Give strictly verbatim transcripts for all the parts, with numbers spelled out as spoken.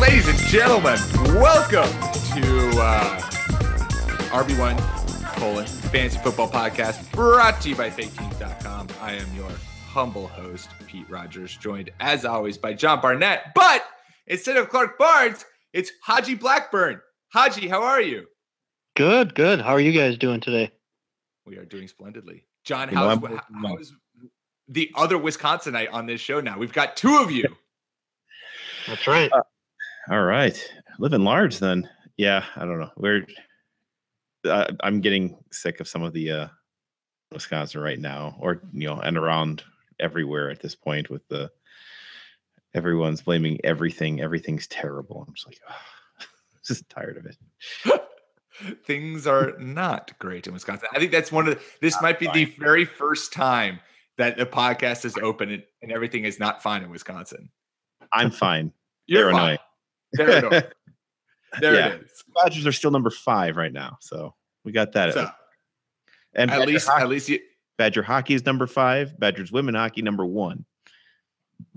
Ladies and gentlemen, welcome to uh, R B one colon Fantasy Football Podcast, brought to you by fake teams dot com. I am your humble host, Pete Rogers, joined as always by John Barnett. But instead of Clark Barnes, it's Haji Blackburn. Haji, how are you? Good, good. How are you guys doing today? We are doing splendidly. John, you how's, know, how's the other Wisconsinite on this show now? We've got two of you. That's right. Uh, All right. Living large then. Yeah. I don't know. We're, uh, I'm getting sick of some of the, uh, Wisconsin right now, or, you know, and around everywhere at this point with the, everyone's blaming everything. Everything's terrible. I'm just like, oh, just tired of it. Things are not great in Wisconsin. I think that's one of the, this not might be fine. The very first time that the podcast is open and, and everything is not fine in Wisconsin. I'm fine. You're They're fine. Annoying. There it is. There yeah. it is. Dodgers are still number five right now, so we got that. So, and at Badger least, hockey, at least, you, Badger hockey is number five. Badgers women hockey number one.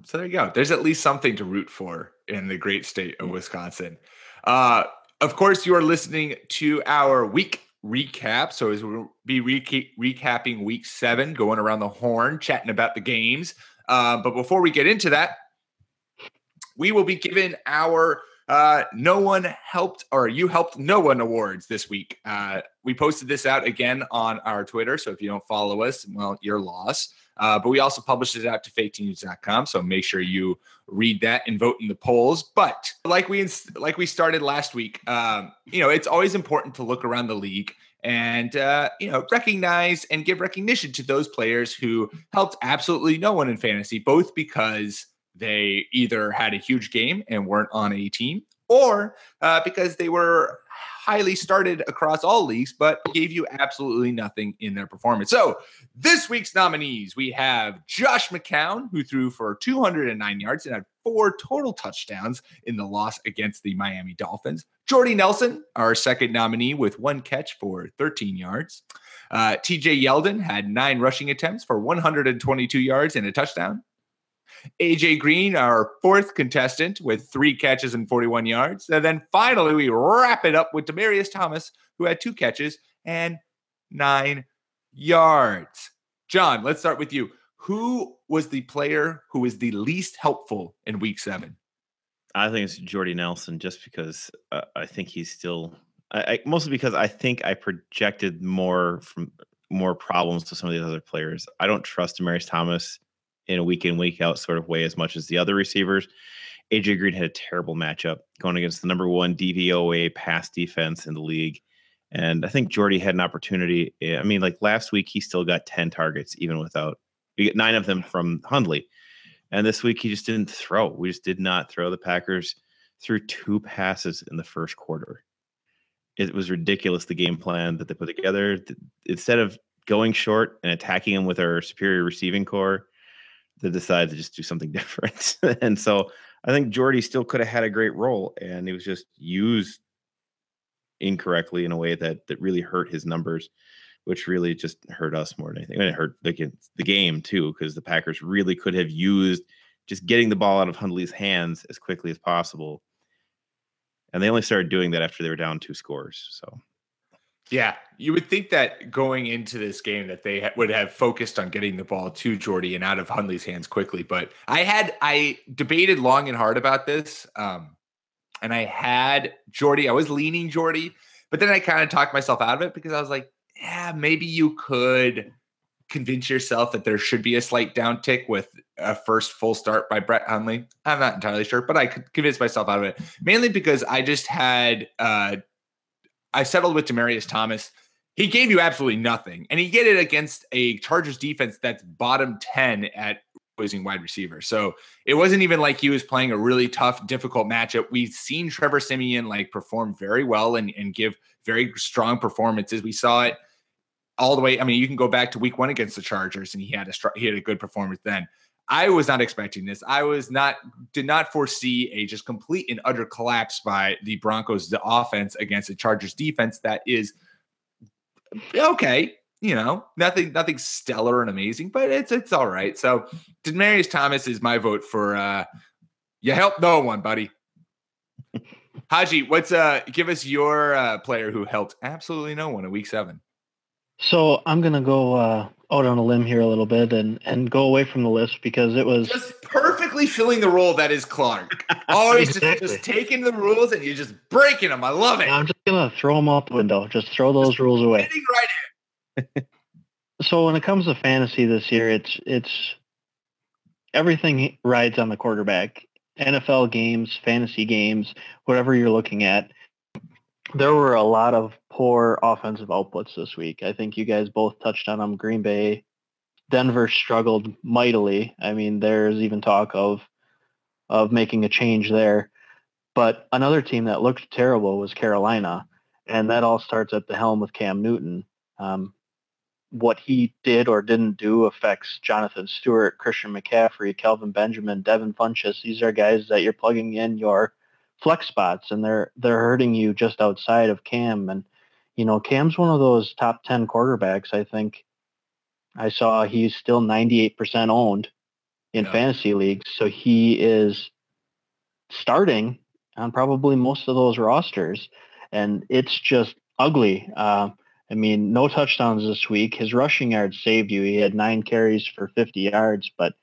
So there you go. There's at least something to root for in the great state of Wisconsin. Uh, of course, you are listening to our week recap. So as we'll be reca- recapping week seven, going around the horn, chatting about the games. Uh, but before we get into that, we will be giving our uh, No One Helped or You Helped No One awards this week. Uh, we posted this out again on our Twitter. So if you don't follow us, well, you're lost. Uh, but we also published it out to fake teams dot com. So make sure you read that and vote in the polls. But like we like we started last week, um, you know, it's always important to look around the league and, uh, you know, recognize and give recognition to those players who helped absolutely no one in fantasy, both because they either had a huge game and weren't on a team, or uh, because they were highly started across all leagues, but gave you absolutely nothing in their performance. So this week's nominees, we have Josh McCown, who threw for two hundred nine yards and had four total touchdowns in the loss against the Miami Dolphins. Jordy Nelson, our second nominee, with one catch for thirteen yards. Uh, T J Yeldon had nine rushing attempts for one hundred twenty-two yards and a touchdown. A J Green, our fourth contestant, with three catches and forty-one yards. And then finally, we wrap it up with Demaryius Thomas, who had two catches and nine yards. John, let's start with you. Who was the player who was the least helpful in week seven? I think it's Jordy Nelson, just because uh, I think he's still I, I, mostly because I think I projected more from more problems to some of these other players. I don't trust Demaryius Thomas in a week in, week out sort of way as much as the other receivers. A J Green had a terrible matchup going against the number one D V O A pass defense in the league. And I think Jordy had an opportunity. I mean, like last week, he still got ten targets, even without we get nine of them from Hundley. And this week he just didn't throw. We just did not throw. The Packers threw two passes in the first quarter. It was ridiculous. The game plan that they put together, instead of going short and attacking him with our superior receiving core, to decide to just do something different. And so I think Jordy still could have had a great role, and he was just used incorrectly in a way that that really hurt his numbers, which really just hurt us more than anything. And it hurt like, the game too, because the Packers really could have used just getting the ball out of Hundley's hands as quickly as possible. And they only started doing that after they were down two scores. So yeah, you would think that going into this game that they ha- would have focused on getting the ball to Jordy and out of Hundley's hands quickly. But I had I debated long and hard about this, um, and I had Jordy. I was leaning Jordy, but then I kind of talked myself out of it because I was like, yeah, maybe you could convince yourself that there should be a slight downtick with a first full start by Brett Hundley? I'm not entirely sure, but I could convince myself out of it, mainly because I just had, uh, I settled with Demaryius Thomas. He gave you absolutely nothing, and he did it against a Chargers defense that's bottom ten at losing wide receiver. So it wasn't even like he was playing a really tough, difficult matchup. We've seen Trevor Siemian like perform very well and, and give very strong performances. We saw it all the way. I mean, you can go back to week one against the Chargers, and he had a he had a good performance then. I was not expecting this. I was not did not foresee a just complete and utter collapse by the Broncos' the offense against the Chargers defense that is okay. You know, nothing, nothing stellar and amazing, but it's, it's all right. So Demaryius Thomas is my vote for, uh, you helped no one, buddy. Haji, what's, uh, give us your, uh, player who helped absolutely no one in week seven. So I'm going to go, uh, out on a limb here a little bit and, and go away from the list because it was just perfectly filling the role that is Clark. Always exactly. just, just taking the rules and you're just breaking them. I love it. I'm just going to throw them out the window. Just throw those just rules away. Right in. So when it comes to fantasy this year, it's it's everything rides on the quarterback. N F L games, fantasy games, whatever you're looking at. There were a lot of poor offensive outputs this week. I think you guys both touched on them. Green Bay, Denver struggled mightily. I mean, there's even talk of of making a change there. But another team that looked terrible was Carolina, and that all starts at the helm with Cam Newton. Um, what he did or didn't do affects Jonathan Stewart, Christian McCaffrey, Kelvin Benjamin, Devin Funchess. These are guys that you're plugging in your flex spots, and they're they're hurting you just outside of Cam. And, you know, Cam's one of those top ten quarterbacks. I think I saw he's still ninety-eight percent owned in yeah. fantasy leagues, so he is starting on probably most of those rosters, and it's just ugly. Uh, I mean, no touchdowns this week. His rushing yards saved you. He had nine carries for fifty yards, but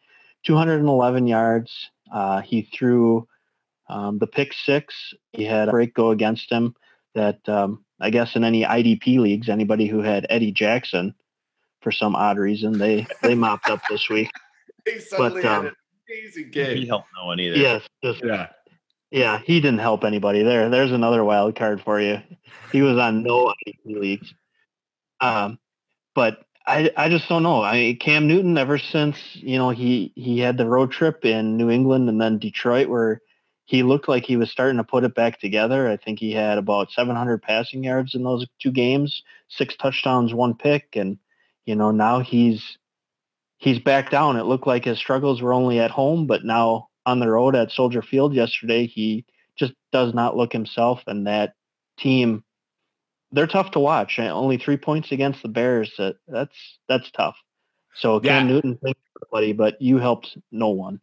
two hundred eleven yards. Uh, he threw um, the pick six. He had a break go against him that um, I guess in any I D P leagues, anybody who had Eddie Jackson for some odd reason, they, they mopped up this week. They suddenly but, had um, an amazing game. He helped no one either. Yes. Just, yeah. Yeah, he didn't help anybody there. There's another wild card for you. He was on no I D P leagues. Um, but I, I just don't know. I mean, Cam Newton, ever since, you know, he, he had the road trip in New England and then Detroit where he looked like he was starting to put it back together. I think he had about seven hundred passing yards in those two games, six touchdowns, one pick. And, you know, now he's, he's back down. It looked like his struggles were only at home, but now on the road at Soldier Field yesterday, he just does not look himself. And that team, they're tough to watch. Only three points against the Bears. That that's that's tough. So Cam yeah. Newton, thank you, buddy, but you helped no one.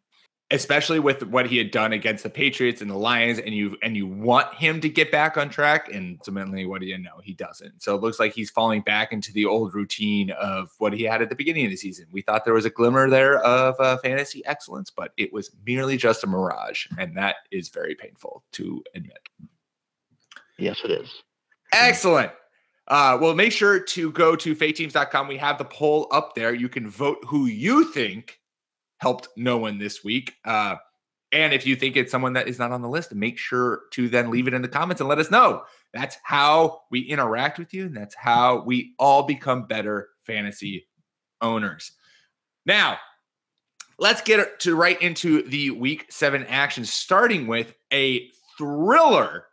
Especially with what he had done against the Patriots and the Lions, and you and you want him to get back on track. And ultimately, what do you know? He doesn't. So it looks like he's falling back into the old routine of what he had at the beginning of the season. We thought there was a glimmer there of uh, fantasy excellence, but it was merely just a mirage, and that is very painful to admit. Yes, it is. Excellent. Uh, well, make sure to go to fake teams dot com. We have the poll up there. You can vote who you think helped no one this week. Uh, and if you think it's someone that is not on the list, make sure to then leave it in the comments and let us know. That's how we interact with you, and that's how we all become better fantasy owners. Now, let's get to right into the week seven action, starting with a thriller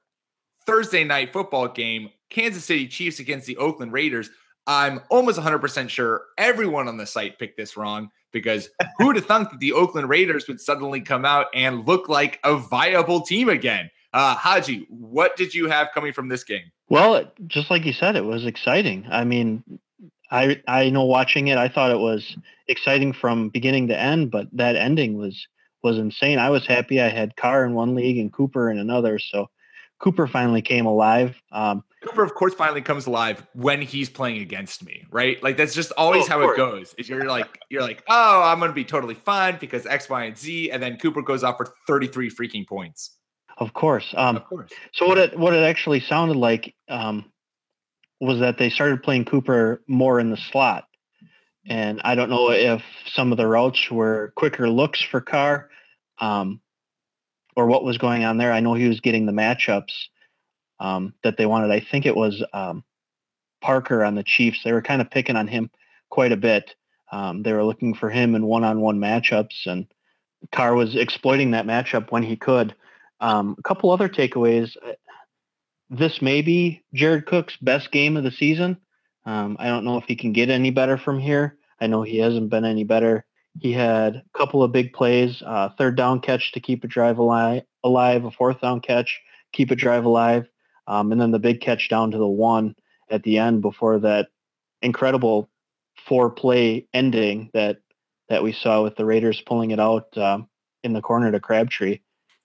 Thursday night football game, Kansas City Chiefs against the Oakland Raiders. I'm almost one hundred percent sure everyone on the site picked this wrong because who would have thunk that the Oakland Raiders would suddenly come out and look like a viable team again? Uh, Haji, what did you have coming from this game? Well, just like you said, it was exciting. I mean, I I know watching it, I thought it was exciting from beginning to end, but that ending was was insane. I was happy. I had Carr in one league and Cooper in another, so Cooper finally came alive. Um, Cooper, of course, finally comes alive when he's playing against me, right? Like that's just always oh, how course. it goes. Is you're like, you're like, oh, I'm going to be totally fine because X, Y, and Z, and then Cooper goes off for thirty-three freaking points. Of course. Um, of course. So what it what it actually sounded like um, was that they started playing Cooper more in the slot, And I don't know if some of the routes were quicker looks for Carr um, or what was going on there. I know he was getting the matchups um, that they wanted. I think it was um, Parker on the Chiefs. They were kind of picking on him quite a bit. Um, they were looking for him in one-on-one matchups, and Carr was exploiting that matchup when he could. Um, a couple other takeaways. This may be Jared Cook's best game of the season. Um, I don't know if he can get any better from here. I know he hasn't been any better. He had a couple of big plays, uh, third down catch to keep a drive alive, alive, a fourth down catch, keep a drive alive, um, and then the big catch down to the one at the end before that incredible four-play ending that that we saw with the Raiders pulling it out um, in the corner to Crabtree.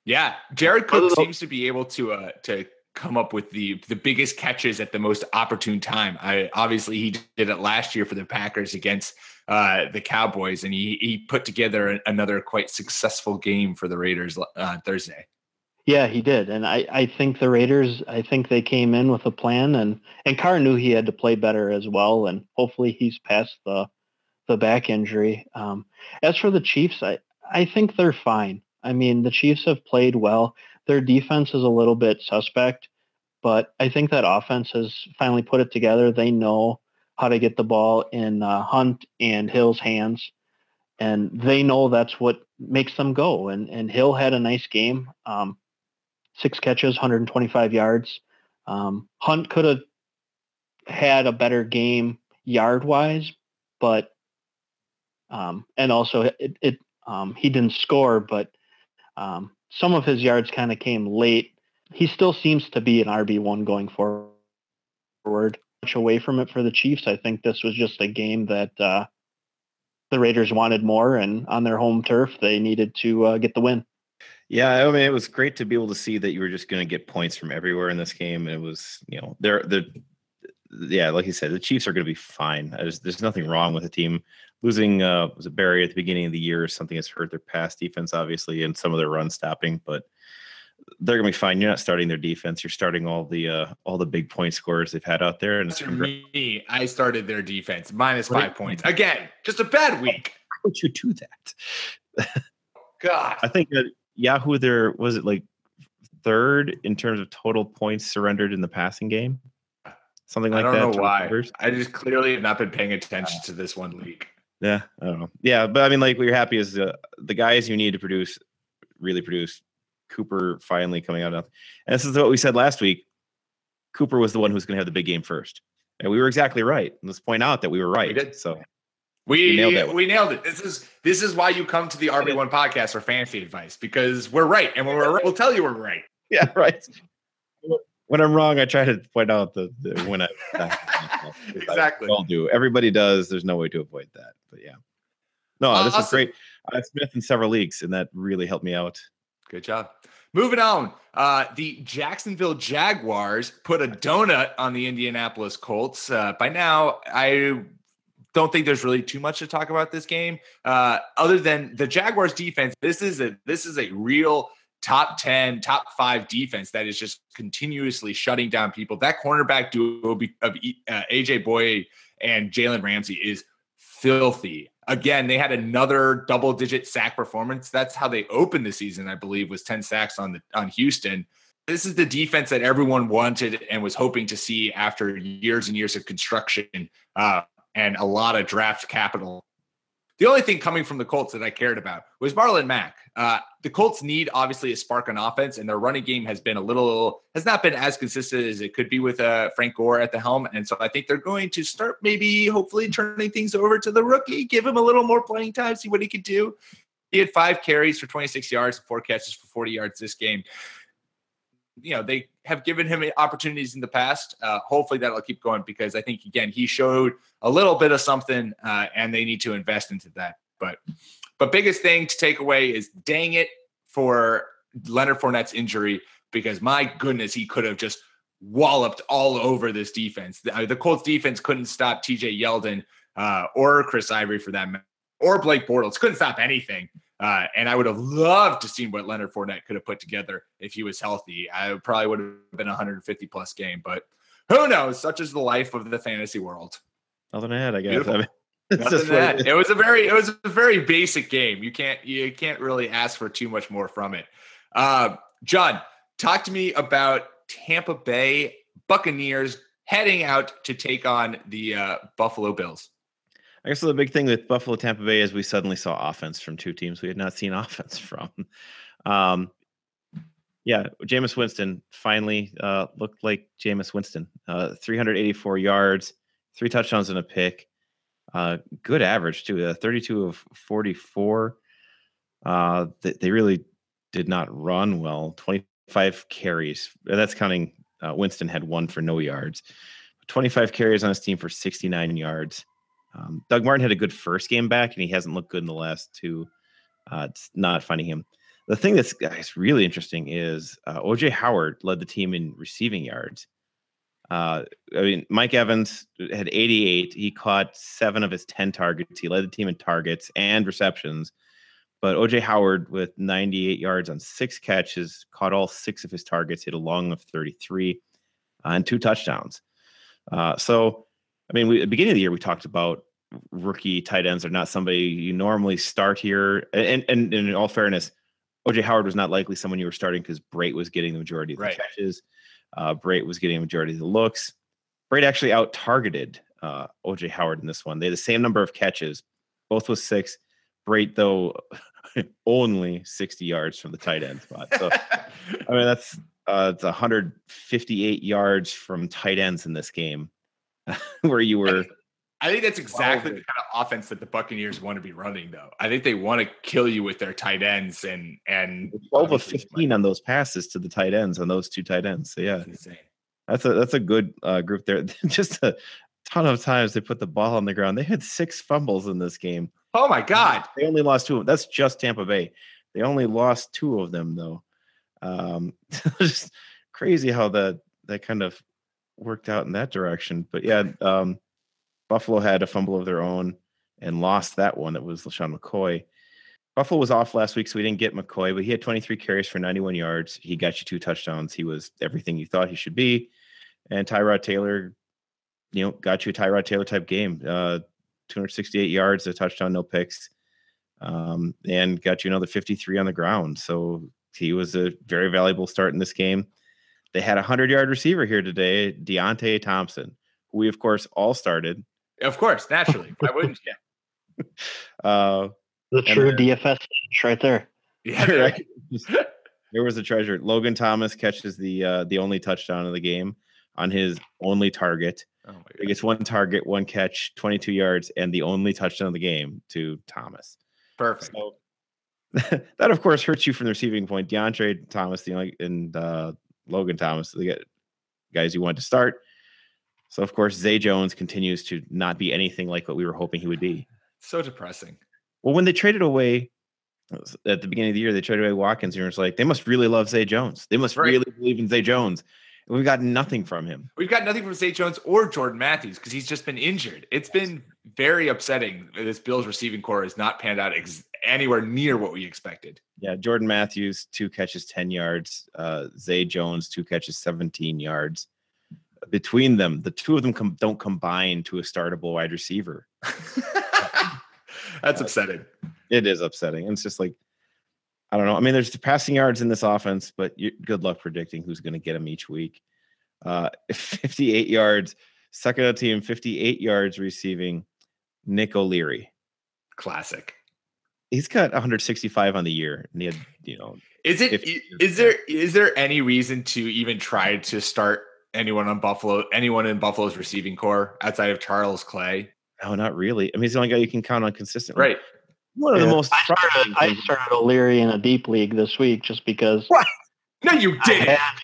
Yeah, Jared Cook seems to be able to uh, to come up with the the biggest catches at the most opportune time. I obviously he did it last year for the Packers against uh, the Cowboys, and he he put together another quite successful game for the Raiders uh, Thursday. Yeah, he did, and I, I think the Raiders I think they came in with a plan, and and Carr knew he had to play better as well, and hopefully he's past the the back injury. Um, as for the Chiefs, I I think they're fine. I mean, the Chiefs have played well. Their defense is a little bit suspect, but I think that offense has finally put it together. They know how to get the ball in uh, Hunt and Hill's hands, and they know that's what makes them go. And and Hill had a nice game, um, six catches, one hundred twenty-five yards. Um, Hunt could have had a better game yard-wise, but um, and also it, it um, he didn't score, but um, some of his yards kind of came late. He still seems to be an R B one going forward. Much away from it for the Chiefs. I think this was just a game that uh, the Raiders wanted more, and on their home turf, they needed to uh, get the win. Yeah, I mean, it was great to be able to see that you were just going to get points from everywhere in this game. It was, you know, they're, they're yeah, like you said, the Chiefs are going to be fine. I just, there's nothing wrong with the team. Losing uh, was a Barry at the beginning of the year or something has hurt their pass defense, obviously, and some of their run stopping. But they're gonna be fine. You're not starting their defense. You're starting all the uh, all the big point scorers they've had out there. And it's me, I started their defense minus right. five points again. Just a bad week. How would you do that? God, I think that Yahoo there was it like third in terms of total points surrendered in the passing game, something like that. I don't that, know why. Numbers. I just clearly have not been paying attention yeah. to this one league. Yeah, I don't know. Yeah, but I mean, like, we're happy is the, the guys you need to produce, really produce. Cooper finally coming out. And this is what we said last week. Cooper was the one who's going to have the big game first. And we were exactly right. Let's point out that we were right. We did. So we, we nailed it. We nailed it. This is, this is why you come to the R B one podcast for fantasy advice, because we're right. And when we're right, we'll tell you we're right. Yeah, right. When I'm wrong, I try to point out the, the when I exactly. I, I'll do. Everybody does. There's no way to avoid that. But yeah, no, uh, this awesome. Is great. I Smith in several leagues, and that really helped me out. Good job. Moving on. Uh, the Jacksonville Jaguars put a donut on the Indianapolis Colts. Uh, by now, I don't think there's really too much to talk about this game, uh, other than the Jaguars defense. This is a this is a real. Top ten, top five defense that is just continuously shutting down people. That cornerback duo of uh, A J Boyd and Jalen Ramsey is filthy. Again, they had another double-digit sack performance. That's how they opened the season, I believe, was ten sacks on the on Houston. This is the defense that everyone wanted and was hoping to see after years and years of construction uh, and a lot of draft capital. The only thing coming from the Colts that I cared about was Marlon Mack. Uh, the Colts need obviously a spark on offense, and their running game has been a little, has not been as consistent as it could be with uh, Frank Gore at the helm. And so I think they're going to start maybe hopefully turning things over to the rookie, give him a little more playing time, see what he could do. He had five carries for twenty-six yards, and four catches for forty yards this game. You know, they have given him opportunities in the past. Uh, hopefully that'll keep going, because I think, again, he showed a little bit of something uh, and they need to invest into that. But, but biggest thing to take away is dang it for Leonard Fournette's injury, because my goodness, he could have just walloped all over this defense. The, the Colts defense couldn't stop T J Yeldon uh, or Chris Ivory for that matter, or Blake Bortles. Couldn't stop anything. Uh, and I would have loved to see what Leonard Fournette could have put together if he was healthy. I probably would have been a one hundred fifty plus game, but who knows? Such is the life of the fantasy world. Nothing ahead, I guess. I mean, Just that. It was a very, it was a very basic game. You can't, you can't really ask for too much more from it. Uh, John, talk to me about Tampa Bay Buccaneers heading out to take on the uh, Buffalo Bills. I guess the big thing with Buffalo Tampa Bay is we suddenly saw offense from two teams we had not seen offense from. Um, yeah, Jameis Winston finally uh, looked like Jameis Winston. Uh, three hundred eighty-four yards, three touchdowns and a pick. Uh, good average, too. Uh, thirty-two of forty-four. Uh, th- they really did not run well. twenty-five carries. That's counting uh, Winston had one for no yards. twenty-five carries on his team for sixty-nine yards. Um, Doug Martin had a good first game back, and he hasn't looked good in the last two. Uh, it's not finding him. The thing that's guys, really interesting is uh, O J Howard led the team in receiving yards. Uh, I mean, Mike Evans had eighty-eight. He caught seven of his ten targets. He led the team in targets and receptions. But O J Howard, with ninety-eight yards on six catches, caught all six of his targets, hit a long of thirty-three, uh, and two touchdowns. Uh, so, I mean, we, at the beginning of the year, we talked about rookie tight ends are not somebody you normally start here. And, and, and in all fairness, O J Howard was not likely someone you were starting because Brate was getting the majority of the right. catches. Uh, Brate was getting a majority of the looks. Brate actually out-targeted uh, O J Howard in this one. They had the same number of catches, both with six. Brate, though, only sixty yards from the tight end spot. So, I mean, that's uh, it's one hundred fifty-eight yards from tight ends in this game. Where you were, I think that's exactly the kind of offense that the Buccaneers want to be running, though. I think they want to kill you with their tight ends and and twelve of fifteen on those passes to the tight ends on those two tight ends. So yeah, that's insane. That's a that's a good uh, group there. Just a ton of times they put the ball on the ground. They had six fumbles in this game. Oh my god! They only lost two of them. That's just Tampa Bay. They only lost two of them though. Um, just crazy how that that kind of worked out in that direction. But yeah, um, Buffalo had a fumble of their own and lost that one. That was LaShawn McCoy. Buffalo was off last week, so we didn't get McCoy, but he had twenty-three carries for ninety-one yards. He got you two touchdowns. He was everything you thought he should be. And Tyrod Taylor, you know, got you a Tyrod Taylor type game. Uh, two hundred sixty-eight yards, a touchdown, no picks, um, and got you another fifty-three on the ground. So he was a very valuable start in this game. They had a hundred-yard receiver here today, Deontay Thompson, who we, of course, all started. Of course, naturally. Why wouldn't you? Uh, the true D F S right there. Yeah, right. There was a treasure. Logan Thomas catches the uh, the only touchdown of the game on his only target. Oh my God. He gets one target, one catch, twenty-two yards, and the only touchdown of the game to Thomas. Perfect. So, that, of course, hurts you from the receiving point. Deontay Thomas, the only, and uh, Logan Thomas, the guys you want to start. So, of course, Zay Jones continues to not be anything like what we were hoping he would be. So depressing. Well, when they traded away at the beginning of the year, they traded away Watkins, and it was like, they must really love Zay Jones. They must right. really believe in Zay Jones. And we've got nothing from him. We've got nothing from Zay Jones or Jordan Matthews because he's just been injured. It's been very upsetting. This Bills receiving corps has not panned out ex- anywhere near what we expected. Yeah, Jordan Matthews, two catches, ten yards. Uh, Zay Jones, two catches, seventeen yards. Between them, the two of them com- don't combine to a startable wide receiver. That's uh, upsetting. It is upsetting. And it's just like, I don't know. I mean, there's the passing yards in this offense, but you, good luck predicting who's going to get them each week. Uh, fifty-eight yards, second on team, fifty-eight yards receiving, Nick O'Leary. Classic. He's got one hundred sixty-five on the year, and he had, you know, is it is there is there any reason to even try to start anyone on Buffalo, anyone in Buffalo's receiving core outside of Charles Clay? No, not really. I mean, he's the only guy you can count on consistently. Right. One of yeah. the most. I started, I started O'Leary in a deep league this week just because. What? No, you didn't. I, had,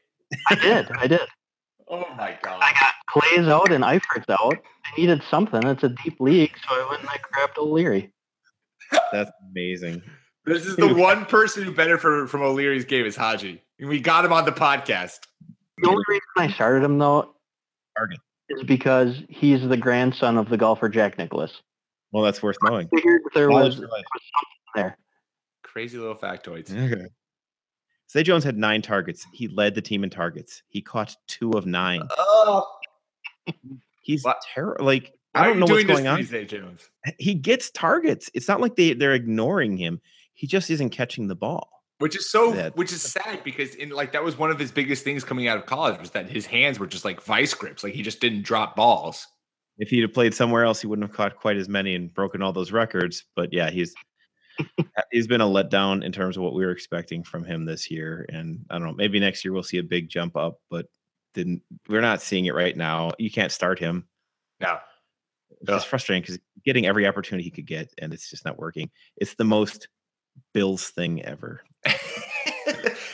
I did. I did. Oh my god! I got Clay's out and Eifert's out. I needed something. It's a deep league, so I went and I grabbed O'Leary. That's amazing. This is the one person who benefited from, from O'Leary's game is Haji. We got him on the podcast. The only reason I started him, though, Argan. is because he's the grandson of the golfer Jack Nicklaus. Well, that's worth knowing. I figured there was, was something there. Crazy little factoids. Okay. Zay Jones had nine targets. He led the team in targets. He caught two of nine. Oh. He's terrible. Like, I don't know what's going on. Zay Jones? He gets targets. It's not like they, they're ignoring him. He just isn't catching the ball. Which is so, that, which is sad because in like that was one of his biggest things coming out of college was that his hands were just like vice grips, like he just didn't drop balls. If he'd have played somewhere else, he wouldn't have caught quite as many and broken all those records. But yeah, he's he's been a letdown in terms of what we were expecting from him this year. And I don't know, maybe next year we'll see a big jump up, but didn't we're not seeing it right now. You can't start him. No, it's just frustrating because getting every opportunity he could get, and it's just not working. It's the most Bills thing ever.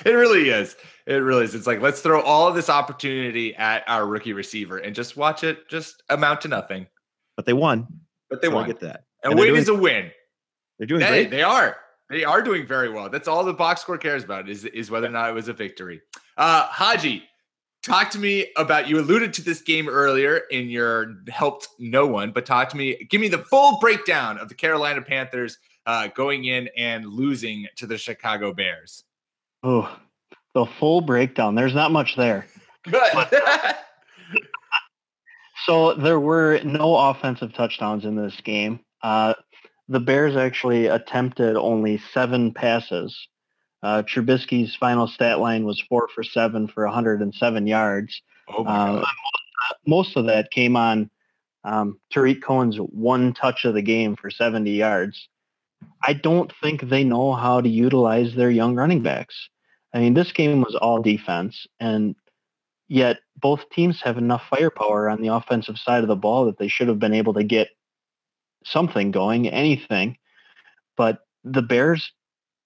It really is. It really is. It's like, let's throw all of this opportunity at our rookie receiver and just watch it just amount to nothing. But they won. But they so won. I get that. A and win doing, is a win. They're doing they, great. They are. They are doing very well. That's all the box score cares about is, is whether or not it was a victory. Uh, Haji, talk to me about, you alluded to this game earlier in your helped no one, but talk to me. Give me the full breakdown of the Carolina Panthers uh, going in and losing to the Chicago Bears. Oh, the full breakdown. There's not much there. Good. So there were no offensive touchdowns in this game. Uh, the Bears actually attempted only seven passes. Uh, Trubisky's final stat line was four for seven for one hundred seven yards. Oh my God. Uh, most of that came on um, Tariq Cohen's one touch of the game for seventy yards. I don't think they know how to utilize their young running backs. I mean, this game was all defense, and yet both teams have enough firepower on the offensive side of the ball that they should have been able to get something going, anything. But the Bears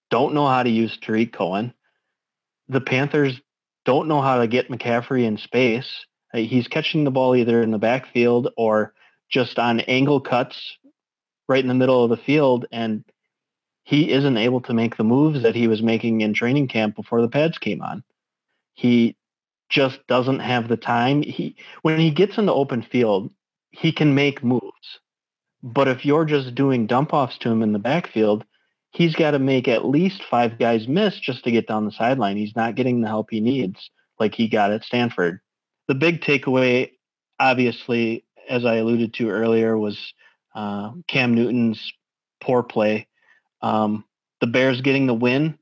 don't know how to use Tariq Cohen. The Panthers don't know how to get McCaffrey in space. He's catching the ball either in the backfield or just on angle cuts right in the middle of the field, and he isn't able to make the moves that he was making in training camp before the pads came on. He just doesn't have the time. He, when he gets in the open field, he can make moves. But if you're just doing dump-offs to him in the backfield, he's got to make at least five guys miss just to get down the sideline. He's not getting the help he needs like he got at Stanford. The big takeaway, obviously, as I alluded to earlier, was Uh, Cam Newton's poor play. Um, the Bears getting the win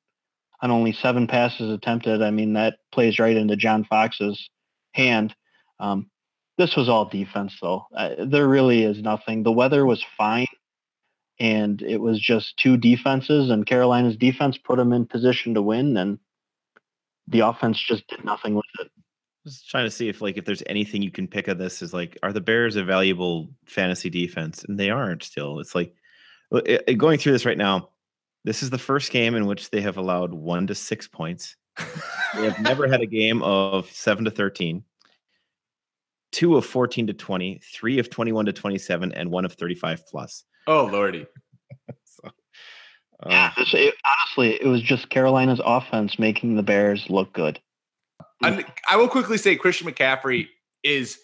on only seven passes attempted. I mean, that plays right into John Fox's hand. Um, this was all defense, though. Uh, there really is nothing. The weather was fine, and it was just two defenses, and Carolina's defense put them in position to win, and the offense just did nothing with it. Just trying to see if like if there's anything you can pick of this is like, are the Bears a valuable fantasy defense? And they aren't still. It's like it, going through this right now. This is the first game in which they have allowed one to six points. They have never had a game of seven to thirteen, two of fourteen to twenty, three of twenty-one to twenty-seven, and one of thirty-five plus. Oh Lordy! so, uh, yeah, this, it, honestly, it was just Carolina's offense making the Bears look good. I'm, I will quickly say Christian McCaffrey is,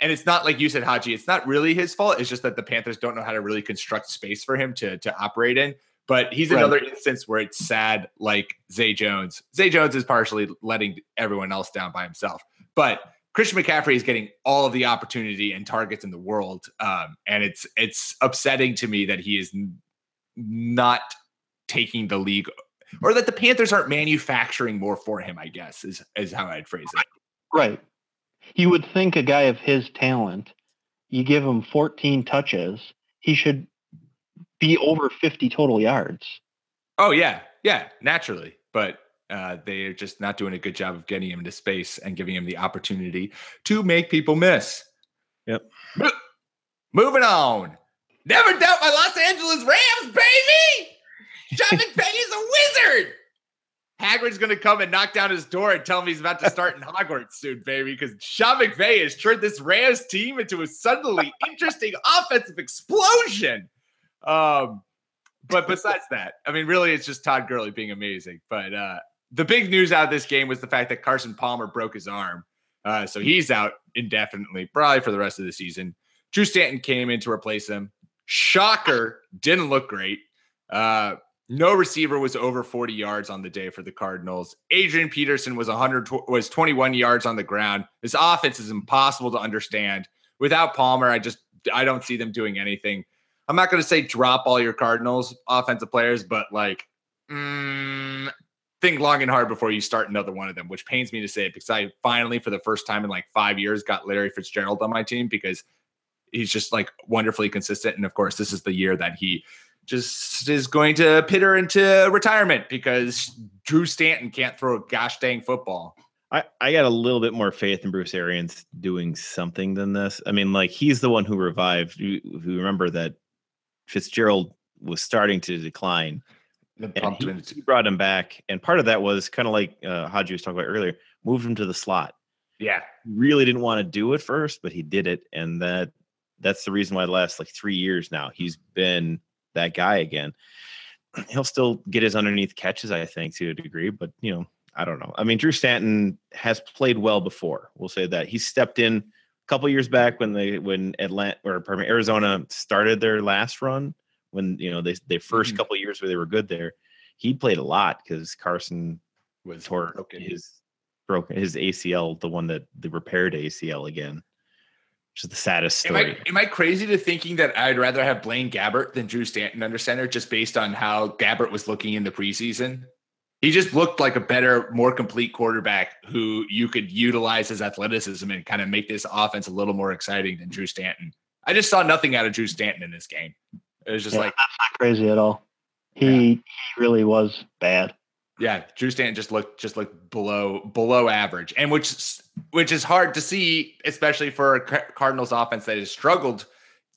and it's not like you said, Haji, it's not really his fault. It's just that the Panthers don't know how to really construct space for him to, to operate in. But he's right. Another instance where it's sad, like Zay Jones. Zay Jones is partially letting everyone else down by himself. But Christian McCaffrey is getting all of the opportunity and targets in the world. Um, and it's it's upsetting to me that he is not taking the league or that the Panthers aren't manufacturing more for him, I guess, is, is how I'd phrase it. Right. You would think a guy of his talent, you give him fourteen touches, he should be over fifty total yards. Oh, yeah. Yeah, naturally. But uh, they're just not doing a good job of getting him to space and giving him the opportunity to make people miss. Yep. Mo- moving on. Never doubt my Los Angeles Rams, baby! John McVay is a wizard. Hagrid's going to come and knock down his door and tell him he's about to start in Hogwarts soon, baby, because Sean McVay has turned this Rams team into a suddenly interesting offensive explosion. Um, but besides that, I mean, really, it's just Todd Gurley being amazing. But uh, the big news out of this game was the fact that Carson Palmer broke his arm. Uh, so he's out indefinitely, probably for the rest of the season. Drew Stanton came in to replace him. Shocker, didn't look great. Uh, No receiver was over forty yards on the day for the Cardinals. Adrian Peterson was one hundred was twenty-one yards on the ground. This offense is impossible to understand. Without Palmer, I just I don't see them doing anything. I'm not going to say drop all your Cardinals offensive players, but like mm, think long and hard before you start another one of them, which pains me to say it because I finally, for the first time in like five years, got Larry Fitzgerald on my team because he's just like wonderfully consistent. And of course, this is the year that he just is going to pitter into retirement because Drew Stanton can't throw a gosh dang football. I, I got a little bit more faith in Bruce Arians doing something than this. I mean, like he's the one who revived. You, you remember that Fitzgerald was starting to decline. And he, he brought him back. And part of that was kind of like uh, Haji was talking about earlier, moved him to the slot. Yeah. Really didn't want to do it first, but he did it. And that that's the reason why the last like three years now he's been that guy again. He'll still get his underneath catches, I think, to a degree, but you know, I don't know. I mean, Drew Stanton has played well before. We'll say that. He stepped in a couple years back when they when Atlanta or pardon me, Arizona started their last run. When you know they they first mm-hmm. couple of years where they were good there, he played a lot because Carson was tore broken. his broken his A C L, the one that they repaired A C L again. Which is the saddest story. Am I, am I crazy to thinking that I'd rather have Blaine Gabbert than Drew Stanton under center just based on how Gabbert was looking in the preseason? He just looked like a better, more complete quarterback who you could utilize his athleticism and kind of make this offense a little more exciting than Drew Stanton. I just saw nothing out of Drew Stanton in this game. It was just yeah, like that's not crazy at all. He yeah. he really was bad. Yeah, Drew Stanton just looked just looked below below average, and which which is hard to see, especially for a Cardinals offense that has struggled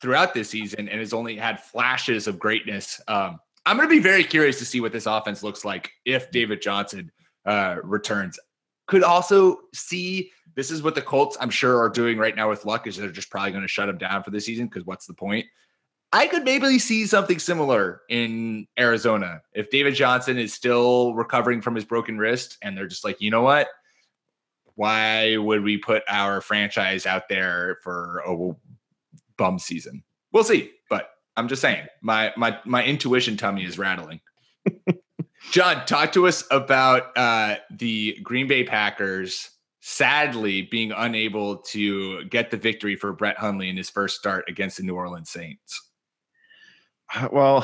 throughout this season and has only had flashes of greatness. Um, I'm going to be very curious to see what this offense looks like if David Johnson uh, returns. Could also see this is what the Colts, I'm sure, are doing right now with Luck is they're just probably going to shut him down for the season because what's the point? I could maybe see something similar in Arizona if David Johnson is still recovering from his broken wrist and they're just like, you know what? Why would we put our franchise out there for a bum season? We'll see, but I'm just saying, my my my intuition tummy is rattling. John, talk to us about uh, the Green Bay Packers sadly being unable to get the victory for Brett Hundley in his first start against the New Orleans Saints. Well,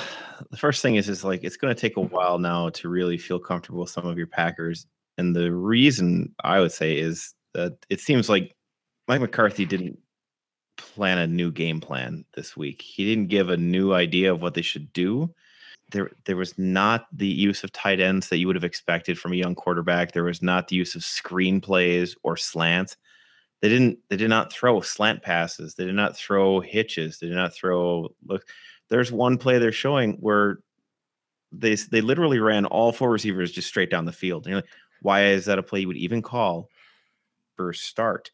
the first thing is, is like it's going to take a while now to really feel comfortable with some of your Packers, and the reason I would say is that it seems like Mike McCarthy didn't plan a new game plan this week. He didn't give a new idea of what they should do. There, there was not the use of tight ends that you would have expected from a young quarterback. There was not the use of screenplays or slants. They didn't. They did not throw slant passes. They did not throw hitches. They did not throw. Look, there's one play they're showing where they they literally ran all four receivers just straight down the field. And you're like, why is that a play you would even call for a start?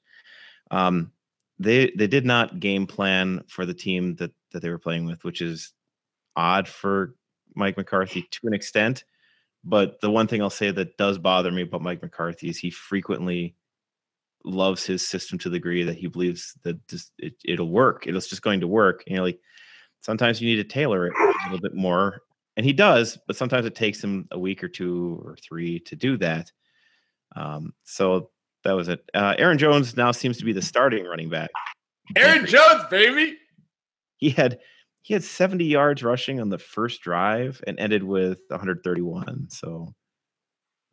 Um, They they did not game plan for the team that, that they were playing with, which is odd for Mike McCarthy to an extent. But the one thing I'll say that does bother me about Mike McCarthy is he frequently loves his system to the degree that he believes that just, it, it'll work. It's just going to work. And you know, like sometimes you need to tailor it a little bit more. And he does, but sometimes it takes him a week or two or three to do that. Um, so that was it. Uh, Aaron Jones now seems to be the starting running back. Aaron Jones, baby. He had he had seventy yards rushing on the first drive and ended with one hundred thirty-one. So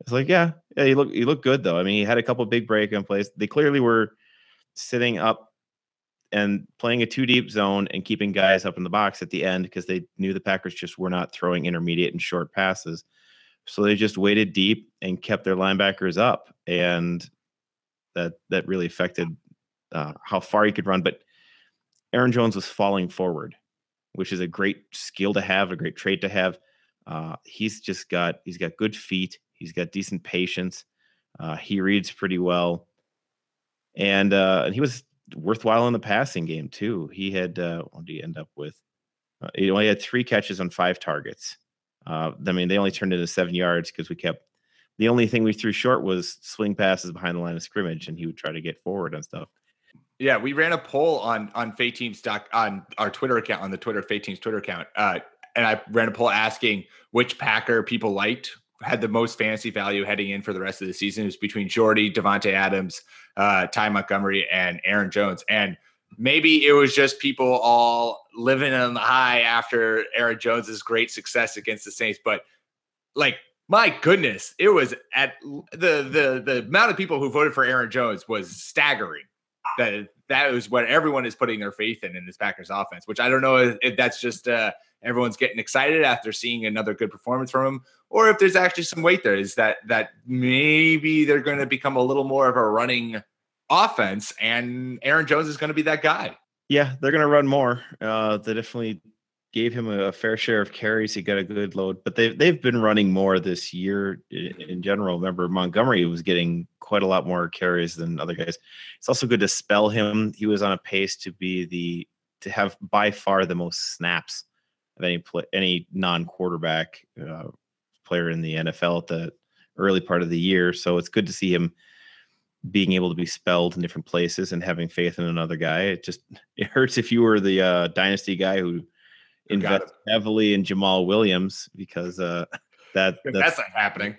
it's like, yeah, yeah, he looked he looked good though. I mean, he had a couple of big break in plays. They clearly were sitting up and playing a two deep zone and keeping guys up in the box at the end because they knew the Packers just were not throwing intermediate and short passes. So they just waited deep and kept their linebackers up, and that that really affected uh, how far he could run. But Aaron Jones was falling forward, which is a great skill to have, a great trait to have. Uh, he's just got, he's got good feet. He's got decent patience. Uh, he reads pretty well. And uh, and he was worthwhile in the passing game too. He had, uh, what did he end up with? Uh, he only had three catches on five targets. Uh, I mean, they only turned into seven yards because we kept, the only thing we threw short was swing passes behind the line of scrimmage, and he would try to get forward and stuff. Yeah, we ran a poll on on FakeTeams dot com on our Twitter account, on the Twitter FakeTeams Twitter account, uh, and I ran a poll asking which Packer people liked, had the most fantasy value heading in for the rest of the season. It was between Jordy, Devontae Adams, uh, Ty Montgomery, and Aaron Jones, and maybe it was just people all living on the high after Aaron Jones's great success against the Saints. But like, my goodness, it was at the, the, the amount of people who voted for Aaron Jones was staggering. That that was what everyone is putting their faith in, in this Packers offense, which I don't know if, if that's just uh, everyone's getting excited after seeing another good performance from him, or if there's actually some weight there, is that, that maybe they're going to become a little more of a running offense, and Aaron Jones is going to be that guy. Yeah, they're going to run more. Uh, they definitely gave him a fair share of carries. He got a good load, but they've, they've been running more this year in, in general. Remember, Montgomery was getting quite a lot more carries than other guys. It's also good to spell him. He was on a pace to be the, to have by far the most snaps of any play, any non-quarterback uh, player in the N F L at the early part of the year. So it's good to see him being able to be spelled in different places and having faith in another guy. It just, it hurts if you were the uh, dynasty guy who invested heavily in Jamal Williams, because uh, that that's, that's not happening.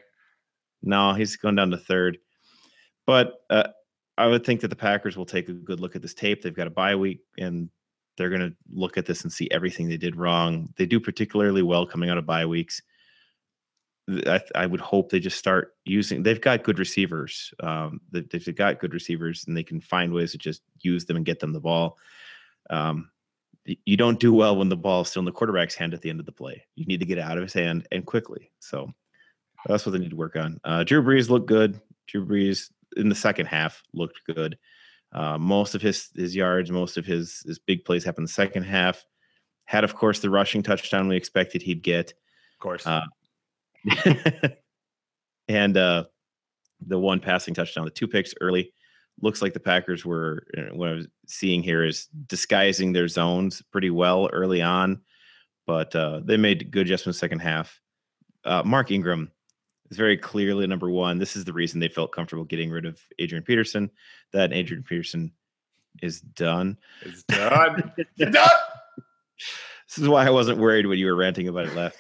No, he's going down to third. But uh, I would think that the Packers will take a good look at this tape. They've got a bye week, and they're going to look at this and see everything they did wrong. They do particularly well coming out of bye weeks. I, I would hope they just start using. They've got good receivers. Um, they, they've got good receivers, and they can find ways to just use them and get them the ball. Um, you don't do well when the ball is still in the quarterback's hand at the end of the play. You need to get it out of his hand and quickly. So that's what they need to work on. Uh, Drew Brees looked good. Drew Brees in the second half looked good. Uh, most of his his yards, most of his his big plays happened in the second half. Had, of course, the rushing touchdown we expected he'd get. Of course. Uh, and uh, the one passing touchdown, the two picks early. Looks like the Packers were, what I was seeing here is disguising their zones pretty well early on, but uh, they made good adjustments second half. Uh, Mark Ingram is very clearly number one. This is the reason they felt comfortable getting rid of Adrian Peterson. That Adrian Peterson is done. It's done. It's done. This is why I wasn't worried when you were ranting about it last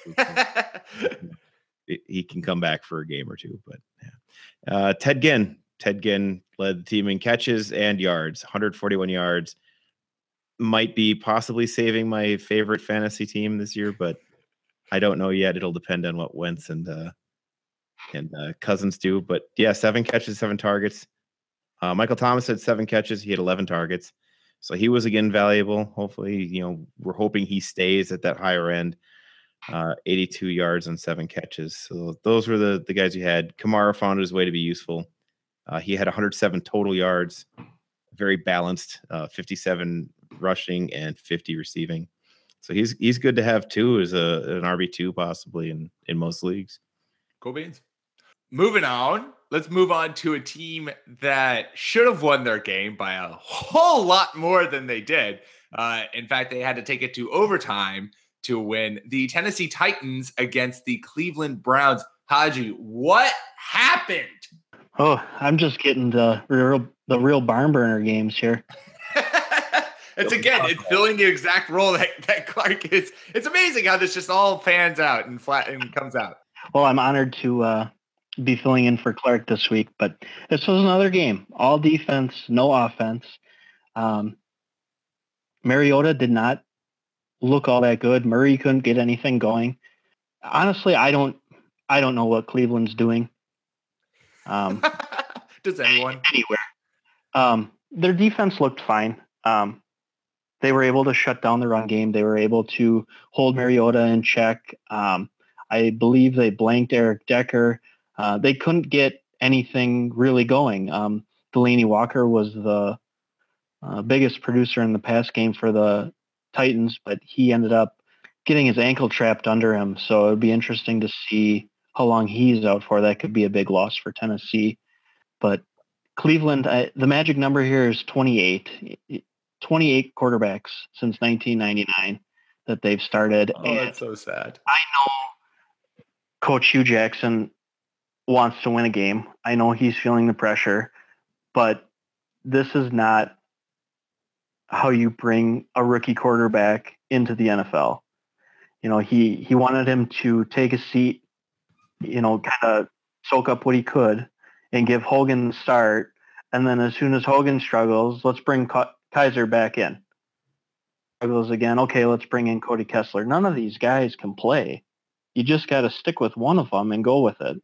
week. He can come back for a game or two, but yeah. uh, Ted Ginn, Ted Ginn led the team in catches and yards, one hundred forty-one yards. Might be possibly saving my favorite fantasy team this year, but I don't know yet. It'll depend on what Wentz and uh, and uh, Cousins do. But yeah, seven catches, seven targets. Uh, Michael Thomas had seven catches. He had eleven targets, so he was again valuable. Hopefully, you know, we're hoping he stays at that higher end. Uh, eighty-two yards on seven catches. So those were the, the guys you had. Kamara found his way to be useful. Uh, he had one hundred seven total yards, very balanced, uh, fifty-seven rushing and fifty receiving. So he's he's good to have too, as a an R B two possibly in, in most leagues. Cool beans. Moving on, let's move on to a team that should have won their game by a whole lot more than they did. Uh, in fact, they had to take it to overtime to win, the Tennessee Titans against the Cleveland Browns. Haji, what happened? Oh, I'm just getting the real the real barn burner games here. It's again, it's filling the exact role that, that Clark is. It's amazing how this just all pans out and flat and comes out. Well, I'm honored to uh, be filling in for Clark this week, but this was another game. All defense, no offense. Um, Mariota did not look all that good. Murray couldn't get anything going. Honestly, I don't I don't know what Cleveland's doing. Um, Does anyone? Anywhere. Um, their defense looked fine. Um, they were able to shut down the run game. They were able to hold Mariota in check. Um, I believe they blanked Eric Decker. Uh, they couldn't get anything really going. Um, Delanie Walker was the uh, biggest producer in the pass game for the Titans, but he ended up getting his ankle trapped under him. So it would be interesting to see how long he's out for. That could be a big loss for Tennessee. But Cleveland, I, the magic number here is twenty-eight. twenty-eight quarterbacks since nineteen ninety-nine that they've started. Oh, and that's so sad. I know Coach Hugh Jackson wants to win a game. I know he's feeling the pressure, but this is not how you bring a rookie quarterback into the N F L. You know, he, he wanted him to take a seat, you know, kind of soak up what he could and give Hogan the start. And then as soon as Hogan struggles, let's bring Ka- Kaiser back in. Struggles again. Okay, let's bring in Cody Kessler. None of these guys can play. You just got to stick with one of them and go with it.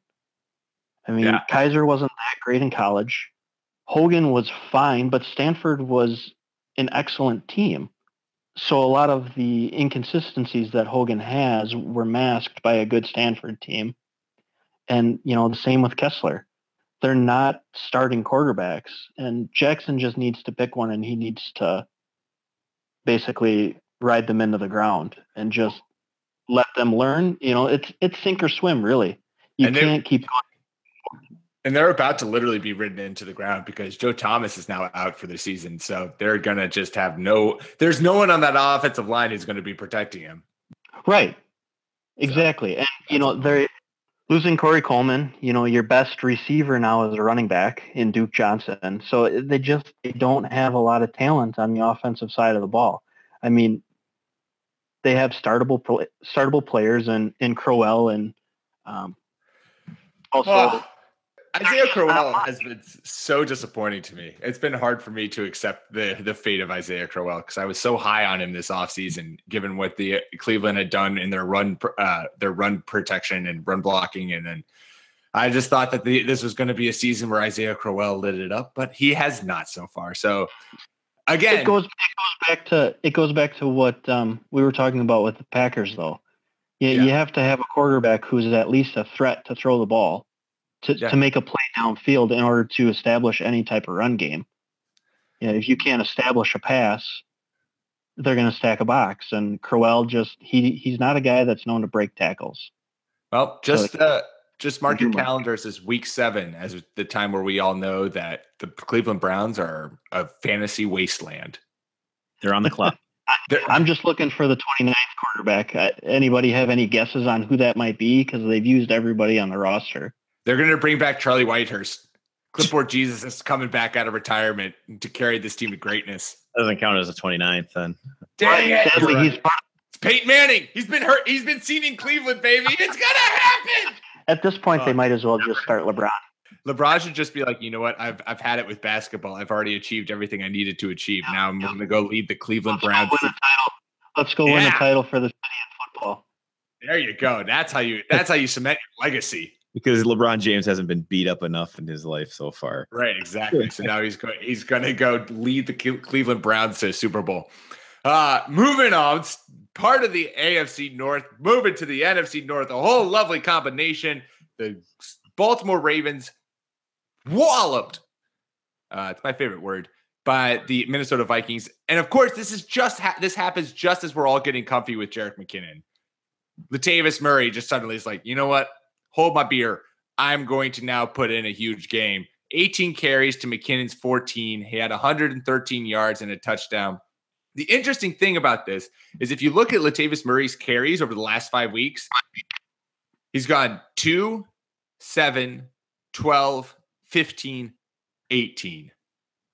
I mean, yeah. Kaiser wasn't that great in college. Hogan was fine, but Stanford was an excellent team. So a lot of the inconsistencies that Hogan has were masked by a good Stanford team. And, you know, the same with Kessler. They're not starting quarterbacks. And Jackson just needs to pick one, and he needs to basically ride them into the ground and just let them learn. You know, it's it's sink or swim, really. You and can't they, keep going. And they're about to literally be ridden into the ground because Joe Thomas is now out for the season. So they're going to just have no – there's no one on that offensive line who's going to be protecting him. Right. Exactly. So, and, you know, they're – losing Corey Coleman, you know, your best receiver now is a running back in Duke Johnson. So they just they don't have a lot of talent on the offensive side of the ball. I mean, they have startable startable players in, in Crowell and um, also oh, Isaiah Crowell has been so disappointing to me. It's been hard for me to accept the the fate of Isaiah Crowell because I was so high on him this offseason, given what the Cleveland had done in their run, uh, their run protection and run blocking. And then I just thought that the, this was going to be a season where Isaiah Crowell lit it up, but he has not so far. So again, it goes, it goes back to, it goes back to what um, we were talking about with the Packers though. You, yeah. you have to have a quarterback who's at least a threat to throw the ball. To, yeah. to make a play downfield in order to establish any type of run game. You know, if you can't establish a pass, they're going to stack a box. And Crowell just, he he's not a guy that's known to break tackles. Well, just so, uh, just mark your calendars as week seven as the time where we all know that the Cleveland Browns are a fantasy wasteland. They're on the clock. I'm just looking for the twenty-ninth quarterback. Anybody have any guesses on who that might be? Because they've used everybody on the roster. They're going to bring back Charlie Whitehurst. Clipboard Jesus is coming back out of retirement to carry this team to greatness. That doesn't count as a twenty-ninth then. Dang it. Sadly, right. he's it's Peyton Manning. He's been hurt. He's been seen in Cleveland, baby. It's going to happen. At this point, oh, they might as well just start LeBron. LeBron should just be like, you know what? I've I've had it with basketball. I've already achieved everything I needed to achieve. Now I'm yeah. going to go lead the Cleveland Let's Browns. Go win title. Let's go yeah. win a title for the city in football. There you go. That's how you. That's how you cement your legacy. Because LeBron James hasn't been beat up enough in his life so far. Right, exactly. So now he's going he's going to go lead the Cleveland Browns to a Super Bowl. Uh, moving on, part of the A F C North, moving to the N F C North, a whole lovely combination. The Baltimore Ravens walloped, uh, it's my favorite word, by the Minnesota Vikings. And of course, this is just ha- this happens just as we're all getting comfy with Jerick McKinnon. Latavius Murray just suddenly is like, you know what? Hold my beer. I'm going to now put in a huge game. eighteen carries to McKinnon's fourteen. He had one hundred thirteen yards and a touchdown. The interesting thing about this is if you look at Latavius Murray's carries over the last five weeks, he's gone two, seven, twelve, fifteen, eighteen.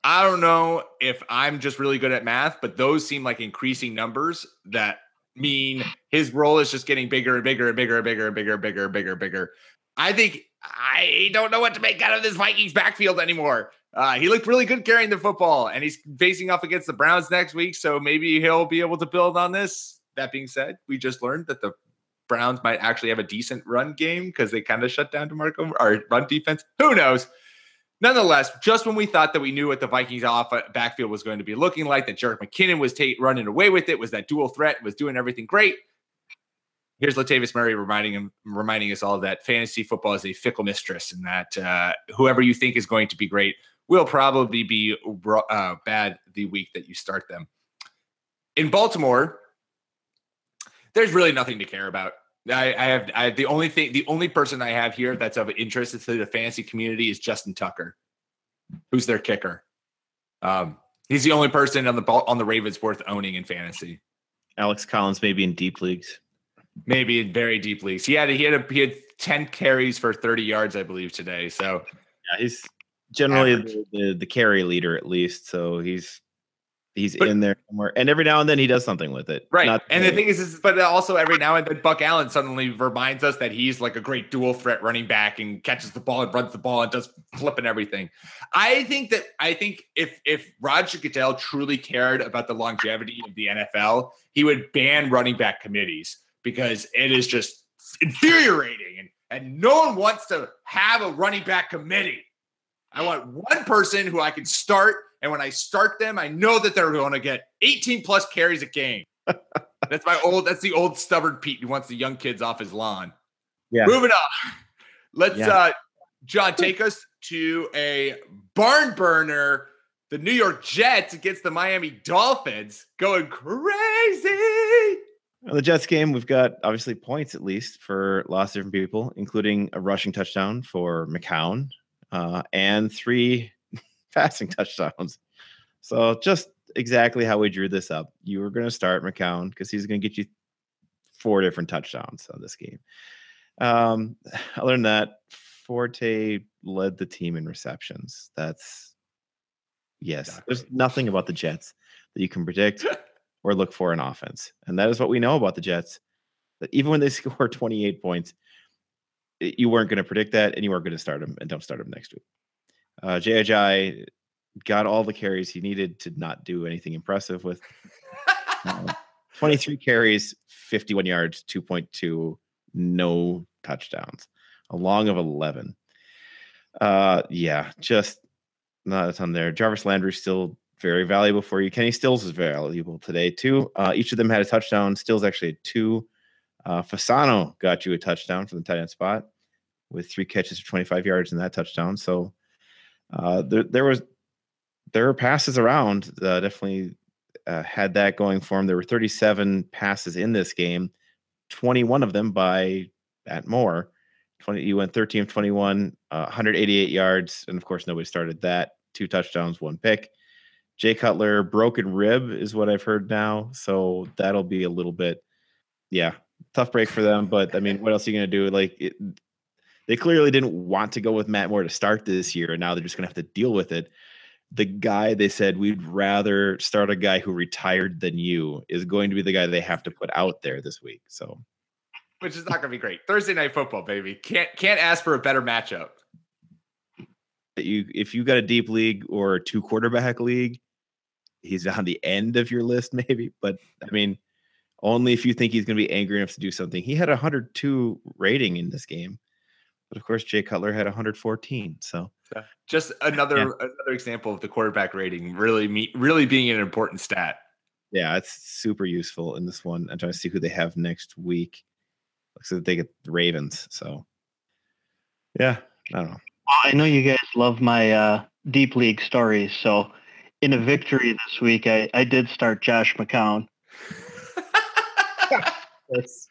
I don't know if I'm just really good at math, but those seem like increasing numbers that mean his role is just getting bigger and bigger and bigger and bigger and bigger and bigger and bigger and bigger. I think I don't know what to make out of this Vikings backfield anymore. Uh, he looked really good carrying the football, and he's facing off against the Browns next week, so maybe he'll be able to build on this. That being said, we just learned that the Browns might actually have a decent run game because they kind of shut down DeMarco or run defense. Who knows? Nonetheless, just when we thought that we knew what the Vikings off backfield was going to be looking like, that Jerick McKinnon was t- running away with it, was that dual threat, was doing everything great. Here's Latavius Murray reminding him, reminding us all that fantasy football is a fickle mistress, and that uh, whoever you think is going to be great will probably be uh, bad the week that you start them. In Baltimore, there's really nothing to care about. I, I have I have the only thing the only person I have here that's of interest to the fantasy community is Justin Tucker, who's their kicker. Um, he's the only person on the ball on the Ravens worth owning in fantasy. Alex Collins maybe in deep leagues, maybe in very deep leagues. He had a, he had a, he had ten carries for thirty yards, I believe, today. So yeah, he's generally the, the the carry leader at least. So he's he's but, in there somewhere. And every now and then he does something with it. Right. Not and the thing is, is, but also every now and then Buck Allen suddenly reminds us that he's like a great dual threat running back and catches the ball and runs the ball and does flip and everything. I think that, I think if, if Roger Goodell truly cared about the longevity of the N F L, he would ban running back committees because it is just infuriating and, and no one wants to have a running back committee. I want one person who I can start. And when I start them, I know that they're going to get eighteen plus carries a game. That's my old, that's the old stubborn Pete who wants the young kids off his lawn. Yeah. Moving on. Let's, yeah. uh, John, take us to a barn burner. The New York Jets against the Miami Dolphins, going crazy. Well, the Jets game, we've got obviously points at least for lots of different people, including a rushing touchdown for McCown uh, and three passing touchdowns. So just exactly how we drew this up. You were going to start McCown because he's going to get you four different touchdowns on this game. Um, other than that, Forte led the team in receptions. That's yes. Exactly. There's nothing about the Jets that you can predict or look for in offense. And that is what we know about the Jets, that even when they score twenty-eight points, it, you weren't going to predict that and you weren't going to start them and don't start them next week. Uh, J H I got all the carries he needed to not do anything impressive with. uh, twenty-three carries, fifty-one yards, two point two, no touchdowns. A long of eleven. Uh, yeah, just not a ton there. Jarvis Landry's still very valuable for you. Kenny Stills is valuable today, too. Uh, each of them had a touchdown. Stills actually had two. Uh, Fasano got you a touchdown from the tight end spot with three catches for twenty-five yards in that touchdown. So Uh, there, there was, there were passes around that definitely uh, had that going for him. There were thirty-seven passes in this game, twenty-one of them by at more. twenty, you went thirteen of twenty-one, uh, one hundred eighty-eight yards, and of course nobody started that. Two touchdowns, one pick. Jay Cutler, broken rib is what I've heard now, so that'll be a little bit, yeah, tough break for them. But I mean, what else are you gonna do? Like. It, They clearly didn't want to go with Matt Moore to start this year, and now they're just going to have to deal with it. The guy they said we'd rather start a guy who retired than you is going to be the guy they have to put out there this week. So, which is not going to be great. Thursday night football, baby. Can't can't ask for a better matchup. You, if you got a deep league or a two quarterback league, he's on the end of your list, maybe. But I mean, only if you think he's going to be angry enough to do something. He had a one hundred two rating in this game. But of course, Jay Cutler had one hundred fourteen. So just another yeah. another example of the quarterback rating really me, really being an important stat. Yeah, it's super useful in this one. I'm trying to see who they have next week. Looks like they get the Ravens. So yeah, I don't know. I know you guys love my uh, deep league stories. So in a victory this week, I, I did start Josh McCown. yes.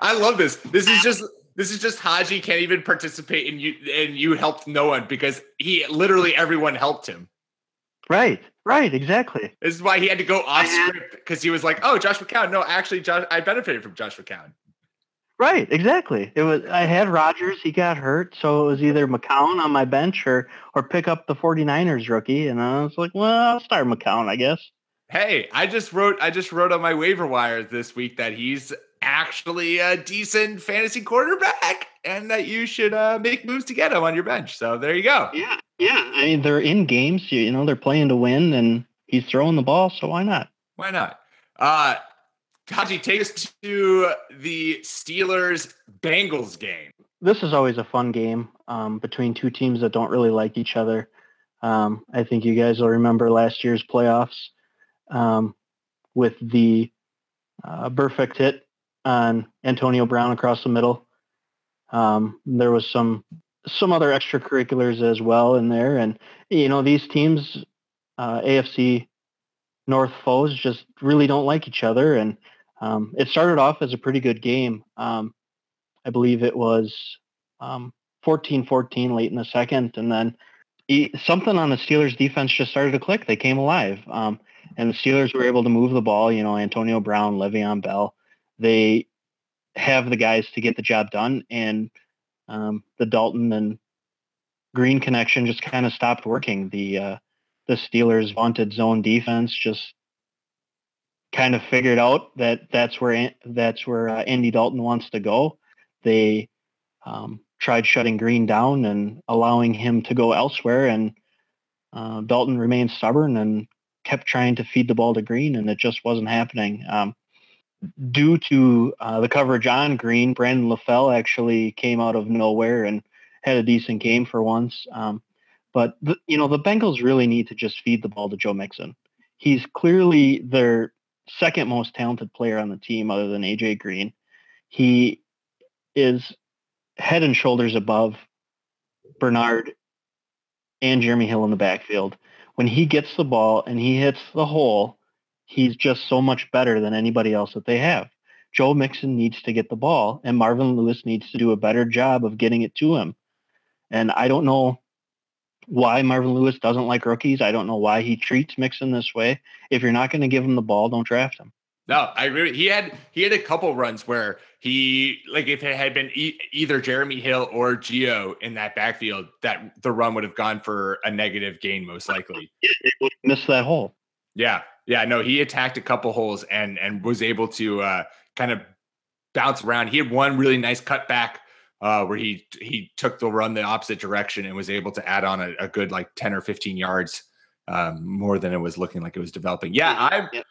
I love this. This is just. This is just Haji can't even participate, and you and you helped no one because he literally everyone helped him. Right, right, exactly. This is why he had to go off script because he was like, "Oh, Josh McCown." No, actually, Josh, I benefited from Josh McCown. Right, exactly. It was I had Rodgers, he got hurt, so it was either McCown on my bench or or pick up the 49ers rookie, and I was like, "Well, I'll start McCown, I guess." Hey, I just wrote I just wrote on my waiver wire this week that he's actually a decent fantasy quarterback and that you should uh, make moves to get him on your bench. So there you go. Yeah. Yeah. I mean, they're in games, you know, they're playing to win and he's throwing the ball. So why not? Why not? Uh, Kaji, take us to the Steelers Bengals game. This is always a fun game um, between two teams that don't really like each other. Um, I think you guys will remember last year's playoffs um, with the uh, perfect hit on Antonio Brown across the middle. Um, there was some some other extracurriculars as well in there. And, you know, these teams, uh, A F C North foes, just really don't like each other. And um, it started off as a pretty good game. Um, I believe it was um, fourteen fourteen late in the second. And then he, something on the Steelers defense just started to click. They came alive. Um, and the Steelers were able to move the ball. You know, Antonio Brown, Le'Veon Bell. They have the guys to get the job done, and um, the Dalton and Green connection just kind of stopped working. The uh, the Steelers' vaunted zone defense just kind of figured out that that's where that's where uh, Andy Dalton wants to go. They um, tried shutting Green down and allowing him to go elsewhere, and uh, Dalton remained stubborn and kept trying to feed the ball to Green, and it just wasn't happening. Um, due to uh, the coverage on Green, Brandon LaFell actually came out of nowhere and had a decent game for once. Um, but, the, you know, the Bengals really need to just feed the ball to Joe Mixon. He's clearly their second most talented player on the team other than A J Green. He is head and shoulders above Bernard and Jeremy Hill in the backfield. When he gets the ball and he hits the hole, he's just so much better than anybody else that they have. Joe Mixon needs to get the ball, and Marvin Lewis needs to do a better job of getting it to him. And I don't know why Marvin Lewis doesn't like rookies. I don't know why he treats Mixon this way. If you're not going to give him the ball, don't draft him. No, I agree. He had he had a couple runs where he, like, if it had been e- either Jeremy Hill or Gio in that backfield, that the run would have gone for a negative gain most likely. It, it would have missed that hole. Yeah, yeah. No, he attacked a couple holes and and was able to uh, kind of bounce around. He had one really nice cutback uh, where he he took the run the opposite direction and was able to add on a, a good like ten or fifteen yards um, more than it was looking like it was developing. Yeah, I. Yeah.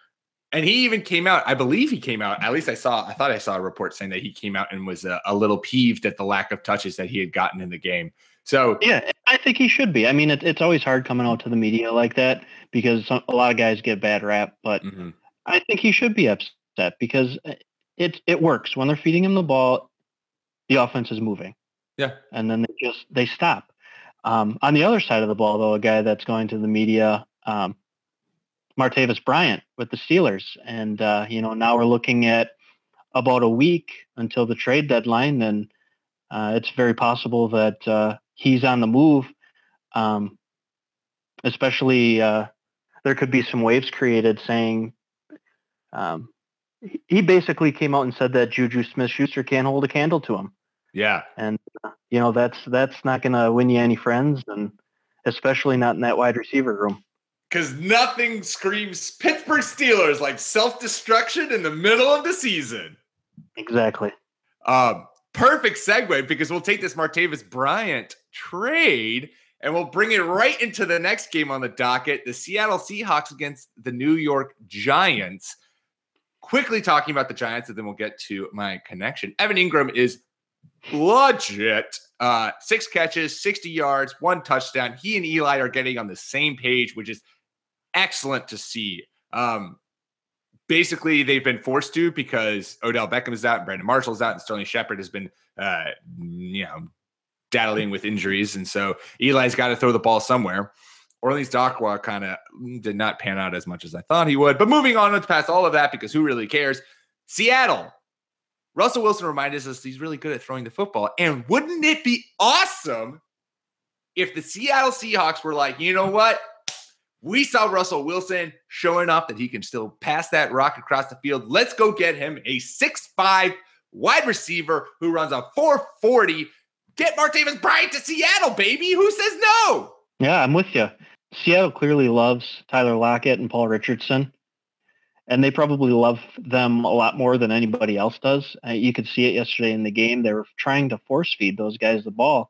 And he even came out, I believe he came out, at least I saw, I thought I saw a report saying that he came out and was a, a little peeved at the lack of touches that he had gotten in the game. So yeah, I think he should be. I mean, it, it's always hard coming out to the media like that because some, a lot of guys get bad rap, but mm-hmm. I think he should be upset because it it works. When they're feeding him the ball, the offense is moving. Yeah. And then they just, they stop. Um, on the other side of the ball, though, a guy that's going to the media, um, Martavis Bryant with the Steelers. And, uh, you know, now we're looking at about a week until the trade deadline. And uh, it's very possible that uh, he's on the move, um, especially uh, there could be some waves created saying um, he basically came out and said that Juju Smith-Schuster can't hold a candle to him. Yeah. And, uh, you know, that's that's not going to win you any friends, and especially not in that wide receiver room. Because nothing screams Pittsburgh Steelers like self-destruction in the middle of the season. Exactly. Um, perfect segue, because we'll take this Martavis Bryant trade and we'll bring it right into the next game on the docket, the Seattle Seahawks against the New York Giants. Quickly talking about the Giants, and then we'll get to my connection. Evan Ingram is legit. Uh, six catches, sixty yards, one touchdown. He and Eli are getting on the same page, which is excellent to see. Um, basically, they've been forced to because Odell Beckham is out, and Brandon Marshall is out, and Sterling Shepard has been, uh, you know, daddling with injuries. And so Eli's got to throw the ball somewhere. Orleans Docwa kind of did not pan out as much as I thought he would. But moving on past all of that, because who really cares? Seattle. Russell Wilson reminded us he's really good at throwing the football. And wouldn't it be awesome if the Seattle Seahawks were like, you know what? We saw Russell Wilson showing off that he can still pass that rock across the field. Let's go get him a six five wide receiver who runs a four forty. Get Martavis Bryant to Seattle, baby. Who says no? Yeah, I'm with you. Seattle clearly loves Tyler Lockett and Paul Richardson. And they probably love them a lot more than anybody else does. Uh, you could see it yesterday in the game. They were trying to force feed those guys the ball.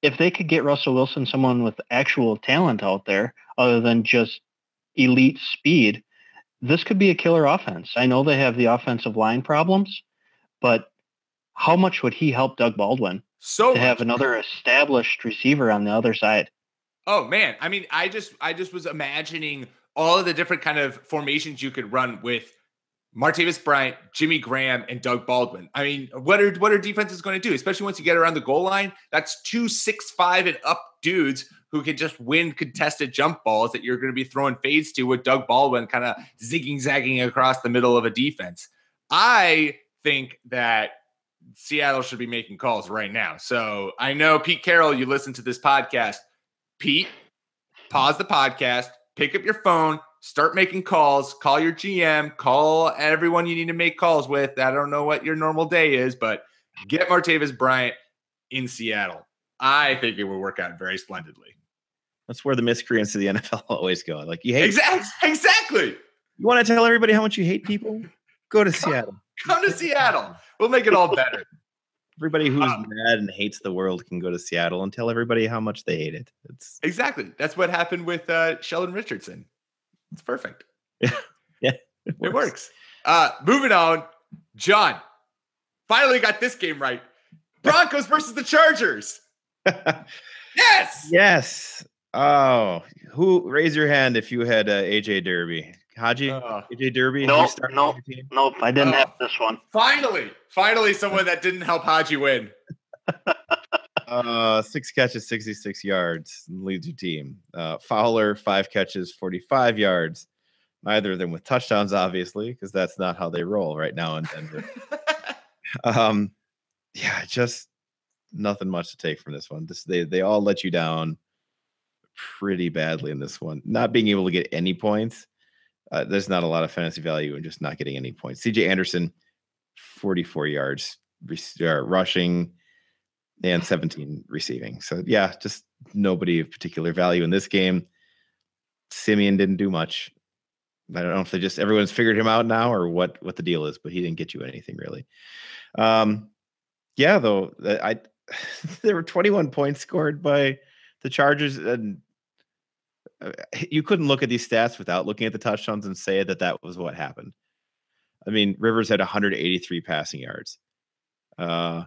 If they could get Russell Wilson, someone with actual talent out there, other than just elite speed, this could be a killer offense. I know they have the offensive line problems, but how much would he help Doug Baldwin so to much. Have another established receiver on the other side? Oh, man. I mean, I just, I just was imagining all of the different kind of formations you could run with Martavis Bryant, Jimmy Graham, and Doug Baldwin. I mean, what are what are defenses going to do? Especially once you get around the goal line, that's two six five and up dudes who can just win contested jump balls that you're going to be throwing fades to with Doug Baldwin kind of zigging zagging across the middle of a defense. I think that Seattle should be making calls right now. So I know Pete Carroll, you listen to this podcast. Pete, pause the podcast. Pick up your phone, start making calls, call your G M, call everyone you need to make calls with. I don't know what your normal day is, but get Martavis Bryant in Seattle. I think it would work out very splendidly. That's where the miscreants of the N F L always go. Like, you hate exactly. exactly. You want to tell everybody how much you hate people? Go to come, Seattle. Come to Seattle. We'll make it all better. Everybody who's um, mad and hates the world can go to Seattle and tell everybody how much they hate it. It's exactly. That's what happened with uh, Sheldon Richardson. It's perfect. Yeah, yeah it, it works. works. Uh, moving on. John finally got this game right. Broncos versus the Chargers. Yes. Yes. Oh, who raise your hand if you had uh, A J Derby? Haji, uh, A J Derby? No, no, nope. I didn't uh, have this one. Finally, finally, someone that didn't help Haji win. uh, six catches, sixty-six yards, leads your team. Uh, Fowler, five catches, forty-five yards. Neither of them with touchdowns, obviously, because that's not how they roll right now in Denver. um, yeah, just nothing much to take from this one. This, they they all let you down pretty badly in this one. Not being able to get any points. Uh, there's not a lot of fantasy value in just not getting any points. C J Anderson, forty-four yards rushing and seventeen receiving. So, yeah, just nobody of particular value in this game. Simeon didn't do much. I don't know if they just everyone's figured him out now or what, what the deal is, but he didn't get you anything really. Um, yeah, though, I there were twenty-one points scored by the Chargers, and you couldn't look at these stats without looking at the touchdowns and say that that was what happened. I mean, Rivers had one hundred eighty-three passing yards. Uh,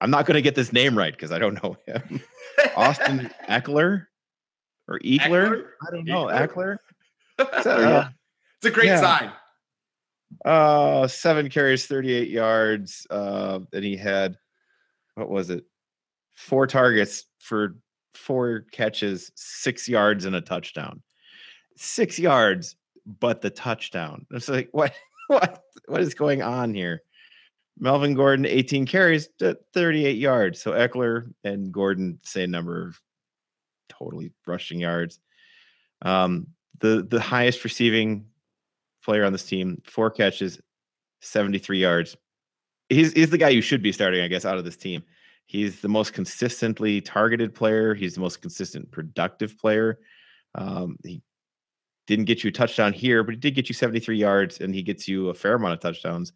I'm not going to get this name right because I don't know him. Austin Eckler or Eckler? I don't know. Eckler? It's, uh, it's a great yeah. sign. Uh, seven carries, thirty-eight yards. Uh, and he had, what was it? Four targets for four catches, six yards, and a touchdown. Six yards, but the touchdown. It's like, what, what, what is going on here? Melvin Gordon, eighteen carries, thirty-eight yards. So Eckler and Gordon, same number of totally rushing yards. Um, the the highest receiving player on this team, four catches, seventy-three yards. He's he's the guy you should be starting, I guess, out of this team. He's the most consistently targeted player. He's the most consistent productive player. Um, he didn't get you a touchdown here, but he did get you seventy-three yards, and he gets you a fair amount of touchdowns.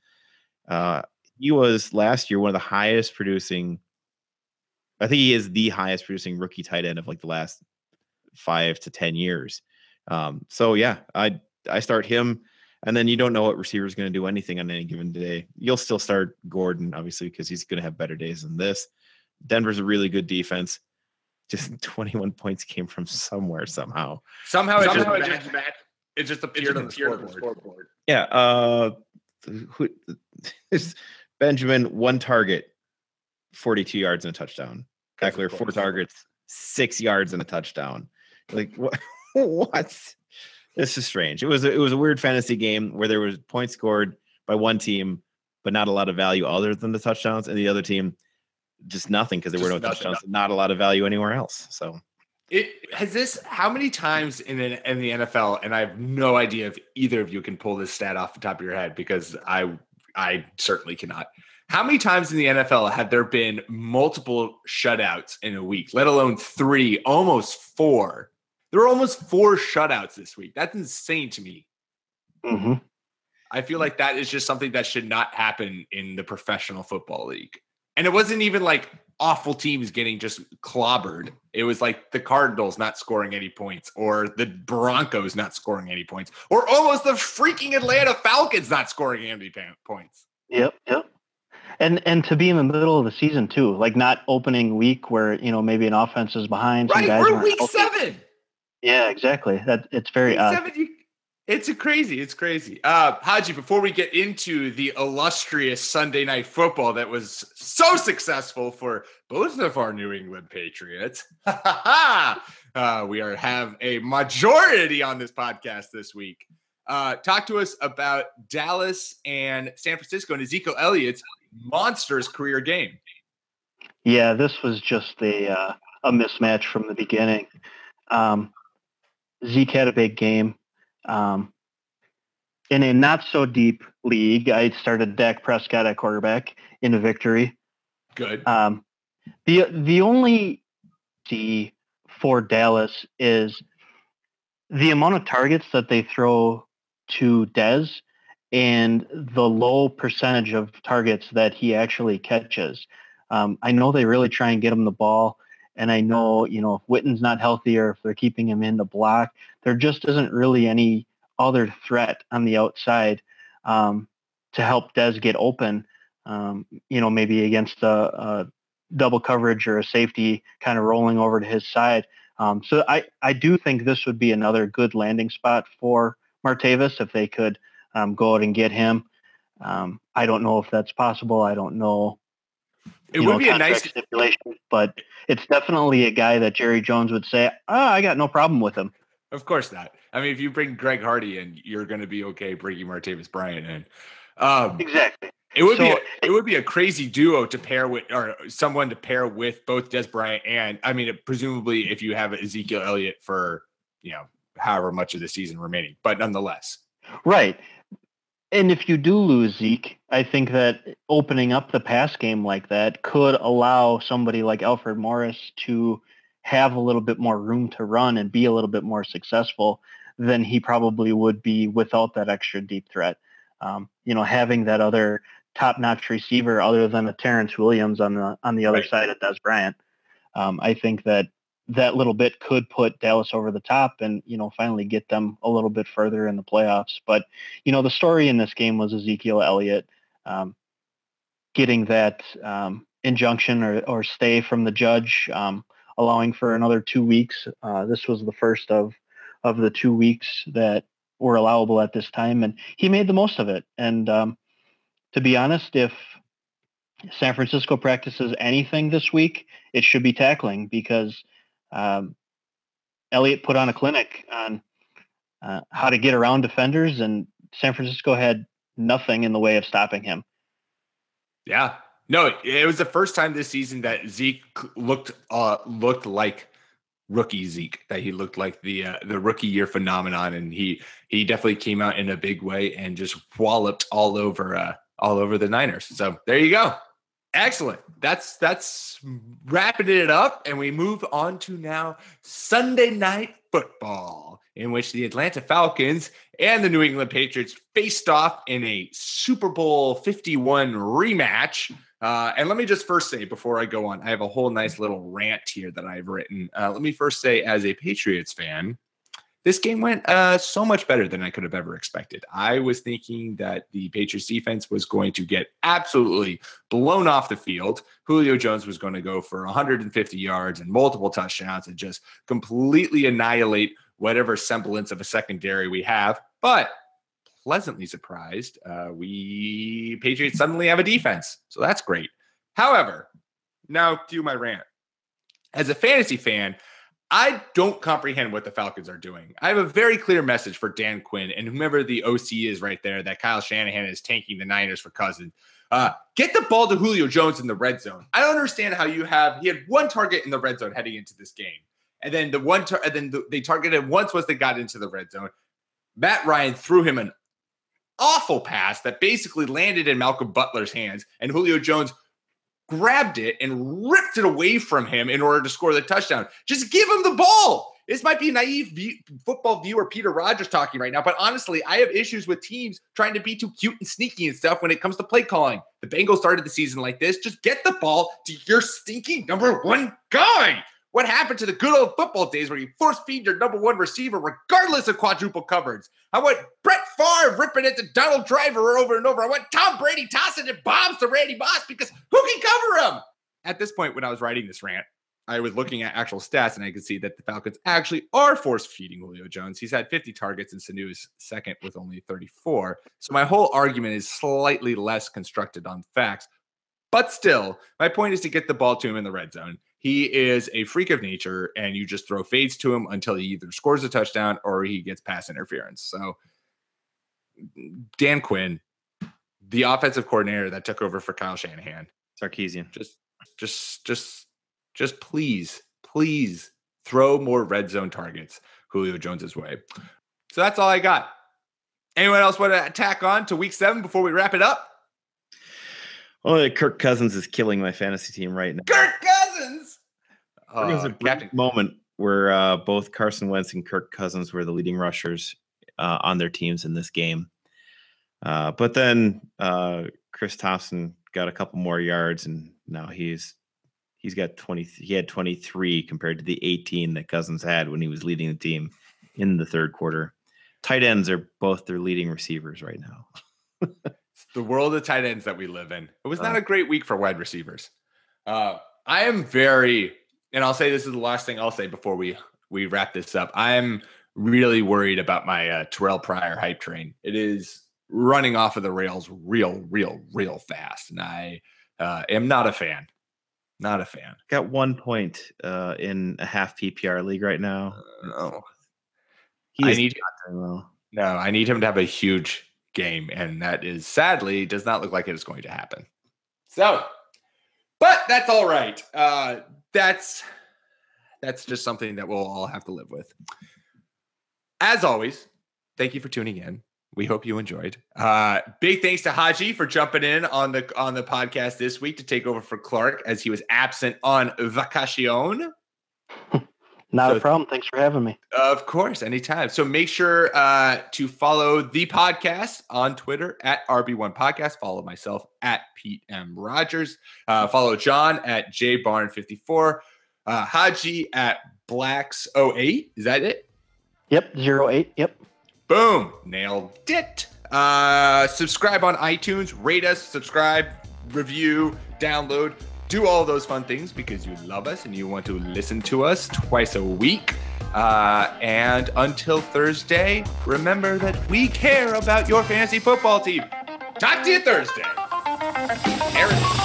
Uh, he was last year one of the highest producing. I think he is the highest producing rookie tight end of like the last five to ten years. Um, so yeah, I I start him, and then you don't know what receiver is going to do anything on any given day. You'll still start Gordon, obviously, because he's going to have better days than this. Denver's a really good defense. Just twenty-one points came from somewhere somehow. Somehow, somehow it just, bad. It just appeared, it just appeared on the scoreboard. scoreboard. Yeah. Uh, who, Benjamin, one target, forty-two yards and a touchdown. Eckler, four targets, six yards and a touchdown. Like, what? what? This is strange. It was, a, it was a weird fantasy game where there was points scored by one team, but not a lot of value other than the touchdowns, and the other team just nothing because there just were no nothing, touchdowns, nothing. Not a lot of value anywhere else. So, it has this. How many times in an, in the N F L? And I have no idea if either of you can pull this stat off the top of your head because I I certainly cannot. How many times in the N F L have there been multiple shutouts in a week? Let alone three, almost four. There were almost four shutouts this week. That's insane to me. Mm-hmm. I feel like that is just something that should not happen in the professional football league. And it wasn't even like awful teams getting just clobbered. It was like the Cardinals not scoring any points or the Broncos not scoring any points or almost the freaking Atlanta Falcons not scoring any points. Yep, yep. And and to be in the middle of the season, too, like not opening week where, you know, maybe an offense is behind. Right, guys we're week seven. Yeah, exactly. That it's very odd. seventy, it's a crazy. It's crazy. Uh, Haji, before we get into the illustrious Sunday Night Football that was so successful for both of our New England Patriots, uh, we are have a majority on this podcast this week. Uh, talk to us about Dallas and San Francisco and Ezekiel Elliott's monstrous career game. Yeah, this was just a uh, a mismatch from the beginning. Um, Zeke had a big game. Um, in a not-so-deep league, I started Dak Prescott at quarterback in a victory. Good. Um, the the only D for Dallas is the amount of targets that they throw to Dez and the low percentage of targets that he actually catches. Um, I know they really try and get him the ball, and I know, you know, if Witten's not healthy or if they're keeping him in the block, there just isn't really any other threat on the outside um, to help Dez get open, um, you know, maybe against a, a double coverage or a safety kind of rolling over to his side. Um, so I, I do think this would be another good landing spot for Martavis if they could um, go out and get him. Um, I don't know if that's possible. I don't know. It would know, be a nice stipulation, but it's definitely a guy that Jerry Jones would say, oh, I got no problem with him. Of course not. I mean, if you bring Greg Hardy in, you're going to be okay bringing Martavis Bryant in. Um, exactly. It would so, be a, it would be a crazy duo to pair with, or someone to pair with both Dez Bryant and, I mean, presumably if you have Ezekiel Elliott for, you know, however much of the season remaining, but nonetheless. Right. And if you do lose Zeke, I think that opening up the pass game like that could allow somebody like Alfred Morris to have a little bit more room to run and be a little bit more successful than he probably would be without that extra deep threat. Um, you know, having that other top-notch receiver other than a Terrence Williams on the on the other right. side of Dez Bryant. Um, I think that that little bit could put Dallas over the top and, you know, finally get them a little bit further in the playoffs. But, you know, the story in this game was Ezekiel Elliott um, getting that um, injunction or, or stay from the judge, um, allowing for another two weeks. Uh, this was the first of, of the two weeks that were allowable at this time, and he made the most of it. And um, to be honest, if San Francisco practices anything this week, it should be tackling, because um, Elliott put on a clinic on uh, how to get around defenders, and San Francisco had nothing in the way of stopping him. Yeah, no, it was the first time this season that Zeke looked uh, looked like rookie Zeke, that he looked like the uh, the rookie year phenomenon, and he he definitely came out in a big way and just walloped all over uh, all over the Niners. So there you go. Excellent. That's that's wrapping it up, and we move on to now Sunday Night Football, in which the Atlanta Falcons and the New England Patriots faced off in a Super Bowl fifty-one rematch. Uh, and let me just first say, before I go on, I have a whole nice little rant here that I've written. Uh, let me first say, as a Patriots fan, this game went uh, so much better than I could have ever expected. I was thinking that the Patriots defense was going to get absolutely blown off the field. Julio Jones was going to go for one hundred fifty yards and multiple touchdowns and just completely annihilate whatever semblance of a secondary we have. But pleasantly surprised, uh, we Patriots suddenly have a defense. So that's great. However, now to my rant. As a fantasy fan, I don't comprehend what the Falcons are doing. I have a very clear message for Dan Quinn and whomever the O C is right there, that Kyle Shanahan is tanking the Niners for Cousins. Uh, get the ball to Julio Jones in the red zone. I don't understand how you have, he had one target in the red zone heading into this game. And then the one, tar- and then the, they targeted once once they got into the red zone. Matt Ryan threw him an awful pass that basically landed in Malcolm Butler's hands, and Julio Jones grabbed it and ripped it away from him in order to score the touchdown. Just give him the ball. This might be naive view, football viewer Peter Rogers talking right now, but honestly, I have issues with teams trying to be too cute and sneaky and stuff when it comes to play calling. The Bengals started the season like this. Just get the ball to your stinking number one guy. What happened to the good old football days where you force-feed your number one receiver regardless of quadruple coverage? I want Brett Favre ripping it to Donald Driver over and over. I want Tom Brady tossing it bombs to Randy Moss, because who can cover him? At this point, when I was writing this rant, I was looking at actual stats, and I could see that the Falcons actually are force-feeding Julio Jones. He's had fifty targets, and Sanu's second with only thirty-four. So my whole argument is slightly less constructed on facts. But still, my point is to get the ball to him in the red zone. He is a freak of nature, and you just throw fades to him until he either scores a touchdown or he gets pass interference. So Dan Quinn, the offensive coordinator that took over for Kyle Shanahan, Sarkisian, just, just, just, just please, please throw more red zone targets Julio Jones's way. So that's all I got. Anyone else want to tack on to week seven before we wrap it up? Only Kirk Cousins is killing my fantasy team right now. Kirk Cousins. Uh, Captain, moment where uh, both Carson Wentz and Kirk Cousins were the leading rushers uh, on their teams in this game. Uh, but then uh, Chris Thompson got a couple more yards, and now he's he's got twenty. He had twenty-three compared to the eighteen that Cousins had when he was leading the team in the third quarter. Tight ends are both their leading receivers right now. It's the world of tight ends that we live in. It was not uh, a great week for wide receivers. Uh, I am very, and I'll say this is the last thing I'll say before we, we wrap this up. I'm really worried about my uh, Terrell Pryor hype train. It is running off of the rails real, real, real fast. And I uh, am not a fan. Not a fan. Got one point uh, in a half P P R league right now. Uh, oh. I need, well. No, I need him to have a huge game, and that is sadly does not look like it is going to happen. So, but that's all right. Uh, that's that's just something that we'll all have to live with. As always, thank you for tuning in. We hope you enjoyed. Uh, big thanks to Haji for jumping in on the on the podcast this week to take over for Clark as he was absent on vacation. Not so, a problem. Thanks for having me. Of course, anytime. So make sure uh, to follow the podcast on Twitter at R B one Podcast. Follow myself at Pete M. Rogers. Uh, follow John at J Barn fifty-four. Uh, Haji at Blacks oh eight. Is that it? Yep, oh eight. Yep. Boom. Nailed it. Uh, subscribe on iTunes. Rate us. Subscribe. Review. Download. Do all those fun things because you love us and you want to listen to us twice a week. Uh, and until Thursday, remember that we care about your fantasy football team. Talk to you Thursday. Aaron.